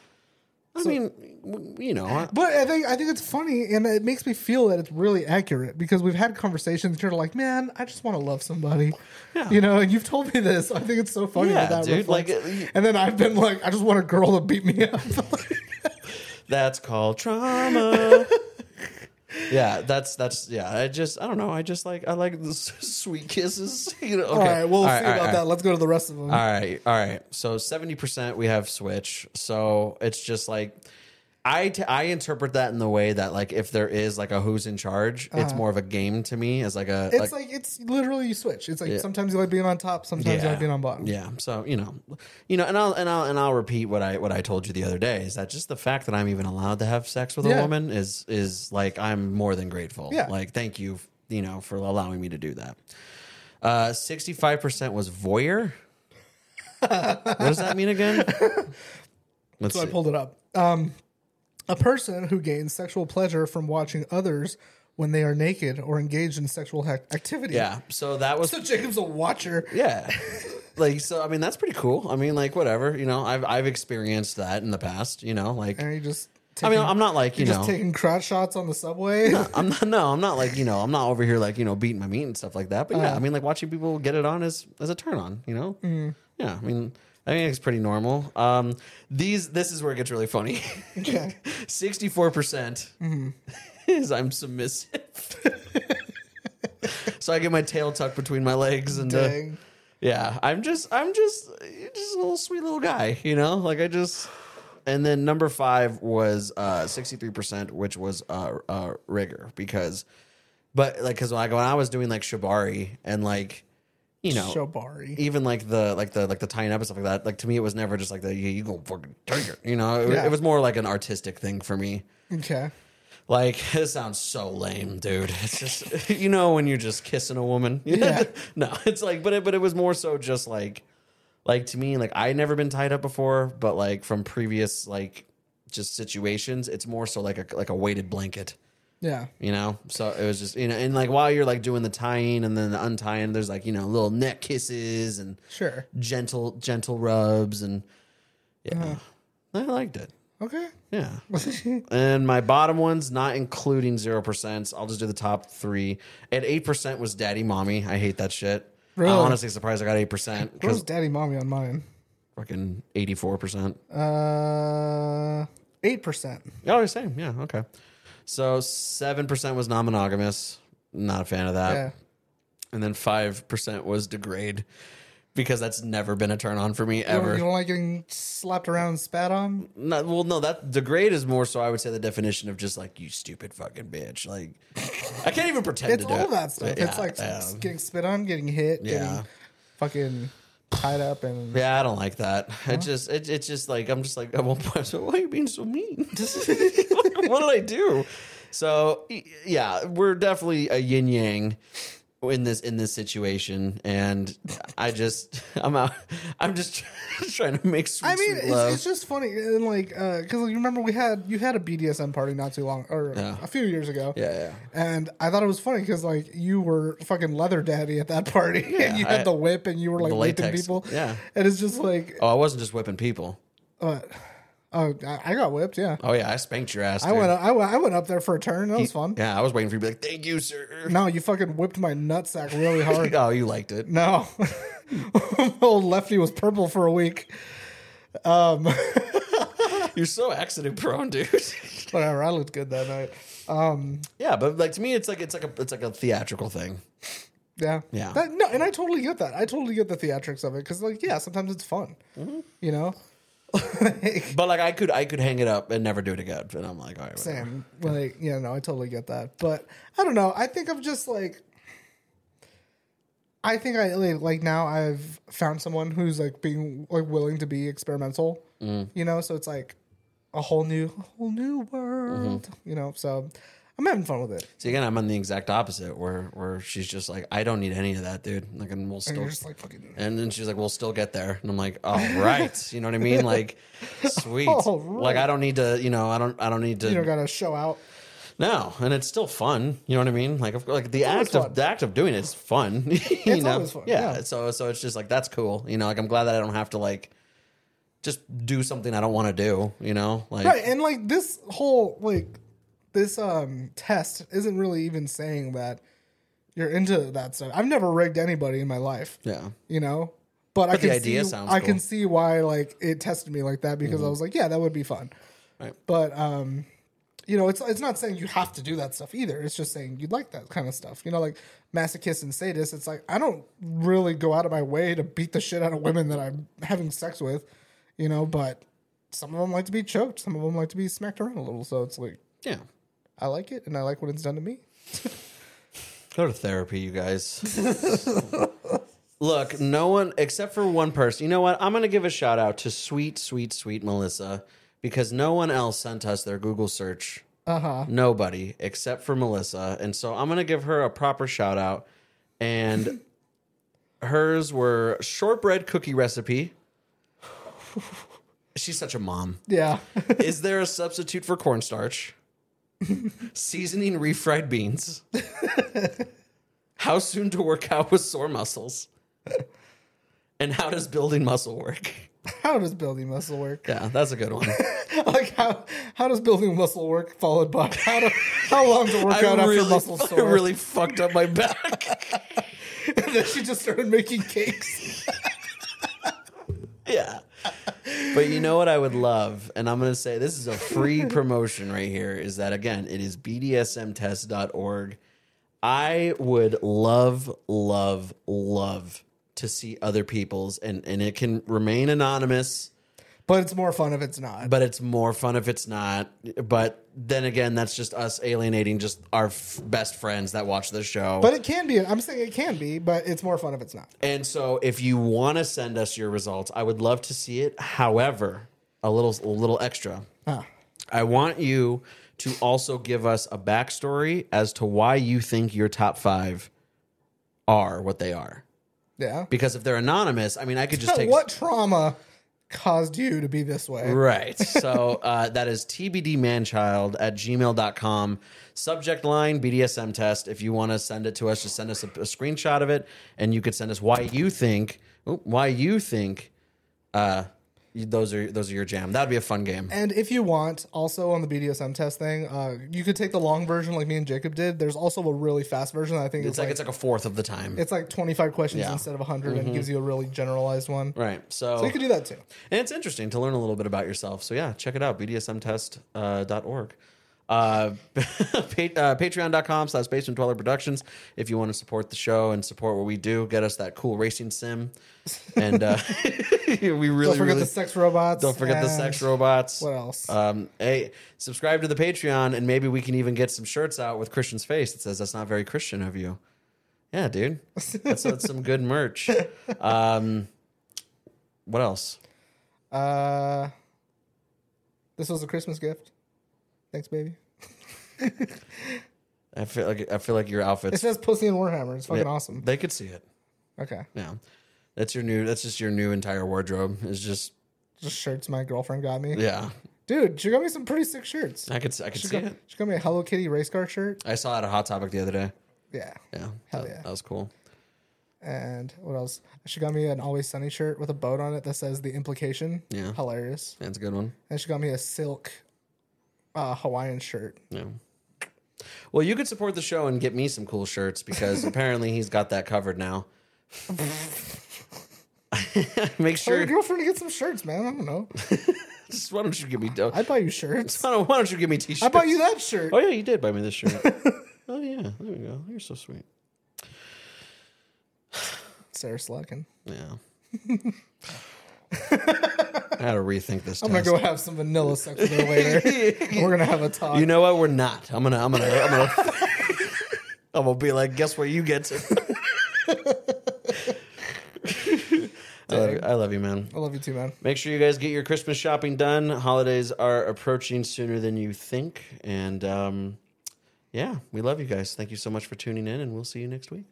I so, mean, you know, but I think I think it's funny, and it makes me feel that it's really accurate because we've had conversations where you're like, man, I just want to love somebody, yeah. you know. And you've told me this. I think it's so funny yeah, that that like, and then I've been like, I just want a girl to beat me up. That's called trauma. Yeah, that's that's yeah. I just I don't know. I just like I like the sweet kisses. You know. Okay. All right, we'll all right, see right, about right. that. Let's go to the rest of them. All right, all right. So seventy percent we have switch. So it's just like I, t- I interpret that in the way that, like, if there is, like, a who's in charge, uh-huh. it's more of a game to me as, like, a... It's, like, like it's literally you switch. It's, like, yeah. sometimes you like being on top, sometimes yeah. you like being on bottom. Yeah, so, you know. You know, and I'll and I'll, and I'll repeat what I what I told you the other day, is that just the fact that I'm even allowed to have sex with yeah. a woman is, is, like, I'm more than grateful. Yeah. Like, thank you, you know, for allowing me to do that. Uh, sixty-five percent was voyeur. What does that mean again? Let's so see. I pulled it up. Um... A person who gains sexual pleasure from watching others when they are naked or engaged in sexual ha- activity. Yeah, so that was... So Jacob's a watcher. Yeah. Like, so, I mean, that's pretty cool. I mean, like, whatever. You know, I've I've experienced that in the past, you know, like... And you just... Taking, I mean, I'm not like, you you're know... just taking crotch shots on the subway? No, I'm not, no, I'm not like, you know, I'm not over here, like, you know, beating my meat and stuff like that. But, yeah, uh, I mean, like, watching people get it on is, is a turn-on, you know? Mm-hmm. Yeah, I mean... I think it's pretty normal. Um, these, this is where it gets really funny. Okay. sixty-four percent mm-hmm. is I'm submissive. So I get my tail tucked between my legs and uh, yeah, I'm just, I'm just, just a little sweet little guy, you know, like I just, and then number five was uh, sixty-three percent, which was uh, uh, rigor because, but like, cause like when I was doing like shibari and like, you know, shibari. Even like the like the like the tying up and stuff like that. Like to me, it was never just like the you, you gonna fucking take it. You know, it, yeah. it was more like an artistic thing for me. Okay, like this sounds so lame, dude. It's just you know when you're just kissing a woman. Yeah. No, it's like, but it, but it was more so just like, like to me, like I'd never been tied up before, but like from previous like just situations, it's more so like a like a weighted blanket. Yeah. You know? So it was just, you know, and like while you're like doing the tying and then the untying, there's like, you know, little neck kisses and sure. gentle, gentle rubs. And yeah, uh-huh. I liked it. Okay. Yeah. And my bottom ones, not including zero percent. I'll just do the top three. At eight percent was daddy, mommy. I hate that shit. Really? I'm honestly surprised I got eight percent. What was daddy, mommy on mine? Fucking eighty-four percent. Uh, eight percent. Oh, the same. Yeah. Okay. So seven percent was non-monogamous. Not a fan of that. Yeah. And then five percent was degrade because that's never been a turn on for me ever. You don't, you don't like getting slapped around and spat on? No, well, no, that degrade is more so I would say the definition of just like, you stupid fucking bitch. Like, I can't even pretend it's to do it. It's all that stuff. But it's yeah, like yeah. getting spit on, getting hit, yeah. getting fucking... tied up and yeah, I don't like that. Huh? It just it, it's just like I'm just like at one point. So why are you being so mean? What did I do? So yeah, we're definitely a yin yang in this in this situation, and I just I'm out. I'm just trying to make. Sweet, I mean, sweet it's, love. It's just funny and like because uh, like, remember we had you had a B D S M party not too long or yeah. a few years ago. Yeah, yeah. And I thought it was funny because like you were fucking leather daddy at that party yeah, and you had I, the whip and you were like whipping people. Yeah, and it's just like oh, I wasn't just whipping people. What? Oh, I got whipped, yeah. Oh, yeah, I spanked your ass, dude. I went, I went, I went up there for a turn. That was fun. Yeah, I was waiting for you to be like, thank you, sir. No, you fucking whipped my nutsack really hard. Oh, you liked it. No. Old Lefty was purple for a week. Um, You're so accident-prone, dude. Whatever, I looked good that night. Um, yeah, but like to me, it's like it's like a it's like a theatrical thing. Yeah, yeah. That, no, and I totally get that. I totally get the theatrics of it because, like, yeah, sometimes it's fun, mm-hmm. you know. Like, but like I could I could hang it up and never do it again. And I'm like, all right, whatever. Same. Like, yeah, no, I totally get that. But I don't know. I think I'm just like I think I like now I've found someone who's like being like willing to be experimental. Mm. You know, so it's like a whole new whole new world. Mm-hmm. You know, so I'm having fun with it. See, again, I'm on the exact opposite where where she's just like, I don't need any of that, dude. Like, and we'll still, and, just like, fucking... and then she's like, we'll still get there. And I'm like, all right, you know what I mean? Like, sweet. Right. Like, I don't need to, you know, I don't, I don't need to. You don't gotta show out. No, and it's still fun. You know what I mean? Like, like the act fun. of the act of doing it's fun. you it's know? always fun. Yeah. yeah. So, so it's just like that's cool. You know, like I'm glad that I don't have to like. Just do something I don't want to do. You know, like right, and like this whole like. This um, test isn't really even saying that you're into that stuff. I've never rigged anybody in my life. Yeah. You know? But, but I, can the idea see, sounds I cool. can see why like it tested me like that because mm-hmm. I was like, yeah, that would be fun. Right. But, um, you know, it's it's not saying you have to do that stuff either. It's just saying you'd like that kind of stuff. You know, like masochist and sadist. It's like I don't really go out of my way to beat the shit out of women that I'm having sex with, you know, but some of them like to be choked. Some of them like to be smacked around a little. So it's like, yeah, I like it, and I like what it's done to me. Go to therapy, you guys. Look, no one except for one person. You know what? I'm going to give a shout out to sweet, sweet, sweet Melissa, because no one else sent us their Google search. Uh-huh. Nobody except for Melissa. And so I'm going to give her a proper shout out. And hers were shortbread cookie recipe. She's such a mom. Yeah. Is there a substitute for cornstarch? Seasoning refried beans. How soon to work out with sore muscles. And how does building muscle work? How does building muscle work? Yeah, that's a good one. Like, how how does building muscle work followed by how do, how long to work I out really, after muscle sore? I really fucked up my back. And then she just started making cakes. Yeah. But you know what I would love? And I'm going to say this is a free promotion right here, is that, again, it is b d s m test dot org. I would love, love, love to see other people's, and, and it can remain anonymous. But it's more fun if it's not. But it's more fun if it's not. But then again, that's just us alienating just our f- best friends that watch the show. But it can be. I'm saying it can be, but it's more fun if it's not. And so if you want to send us your results, I would love to see it. However, a little, a little extra. Huh. I want you to also give us a backstory as to why you think your top five are what they are. Yeah. Because if they're anonymous, I mean, I could just take... What trauma... caused you to be this way. Right. So uh, that is t b d manchild at gmail dot com. Subject line, B D S M test. If you want to send it to us, just send us a, a screenshot of it, and you could send us why you think, why you think uh, those are those are your jam. That would be a fun game. And if you want, also on the B D S M test thing, uh, you could take the long version like me and Jacob did. There's also a really fast version. I think it's, it's like, like it's like a fourth of the time. It's like twenty-five questions yeah. instead of one hundred, mm-hmm. and gives you a really generalized one. Right. So, so you could do that too. And it's interesting to learn a little bit about yourself. So yeah, check it out, b d s m test dot org. Uh, uh, patreon dot com slash basement dweller productions if you want to support the show and support what we do. Get us that cool racing sim, and uh, we really don't forget really, the sex robots. Don't forget the sex robots. What else? Um, hey, subscribe to the Patreon, and maybe we can even get some shirts out with Christian's face that says "That's not very Christian of you." Yeah, dude, that's, that's some good merch. Um, what else? Uh, this was a Christmas gift. Thanks, baby. I feel like I feel like your outfit. It says "Pussy and Warhammer." It's fucking yeah, awesome. They could see it. Okay. Yeah, that's your new. That's just your new entire wardrobe. It's just just shirts my girlfriend got me. Yeah, dude, she got me some pretty sick shirts. I could I could she see got, it. She got me a Hello Kitty race car shirt. I saw it at a Hot Topic the other day. Yeah. Yeah. Hell that, yeah. That was cool. And what else? She got me an Always Sunny shirt with a boat on it that says "The Implication." Yeah. Hilarious. That's a good one. And she got me a silk. Uh, Hawaiian shirt. Yeah. Well, you could support the show and get me some cool shirts because apparently he's got that covered now. Make sure. Tell your girlfriend to get some shirts, man. I don't know. Just why don't you give me? Do- I buy you shirts. Why don't, why don't you give me t-shirts? I bought you that shirt. Oh yeah, you did buy me this shirt. Oh yeah, there we go. You're so sweet. Sarah Slackin. Yeah. I had to rethink this. I'm test. gonna go have some vanilla sex with her later. And we're gonna have a talk. You know what? We're not. I'm gonna. I'm gonna. I'm gonna. I'm gonna be like, guess where you get to. I, love I love you, man. I love you too, man. Make sure you guys get your Christmas shopping done. Holidays are approaching sooner than you think, and um, yeah, we love you guys. Thank you so much for tuning in, and we'll see you next week.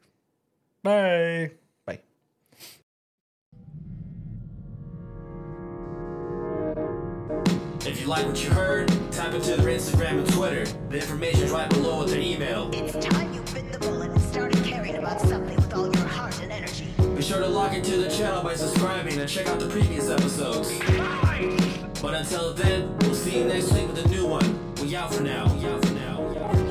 Bye. If you like what you heard, type into their Instagram and Twitter. The information's right below with their email. It's time you bit the bullet and started caring about something with all your heart and energy. Be sure to log into the channel by subscribing and check out the previous episodes. Bye. But until then, we'll see you next week with a new one. We out for now. We out for now. We out for now.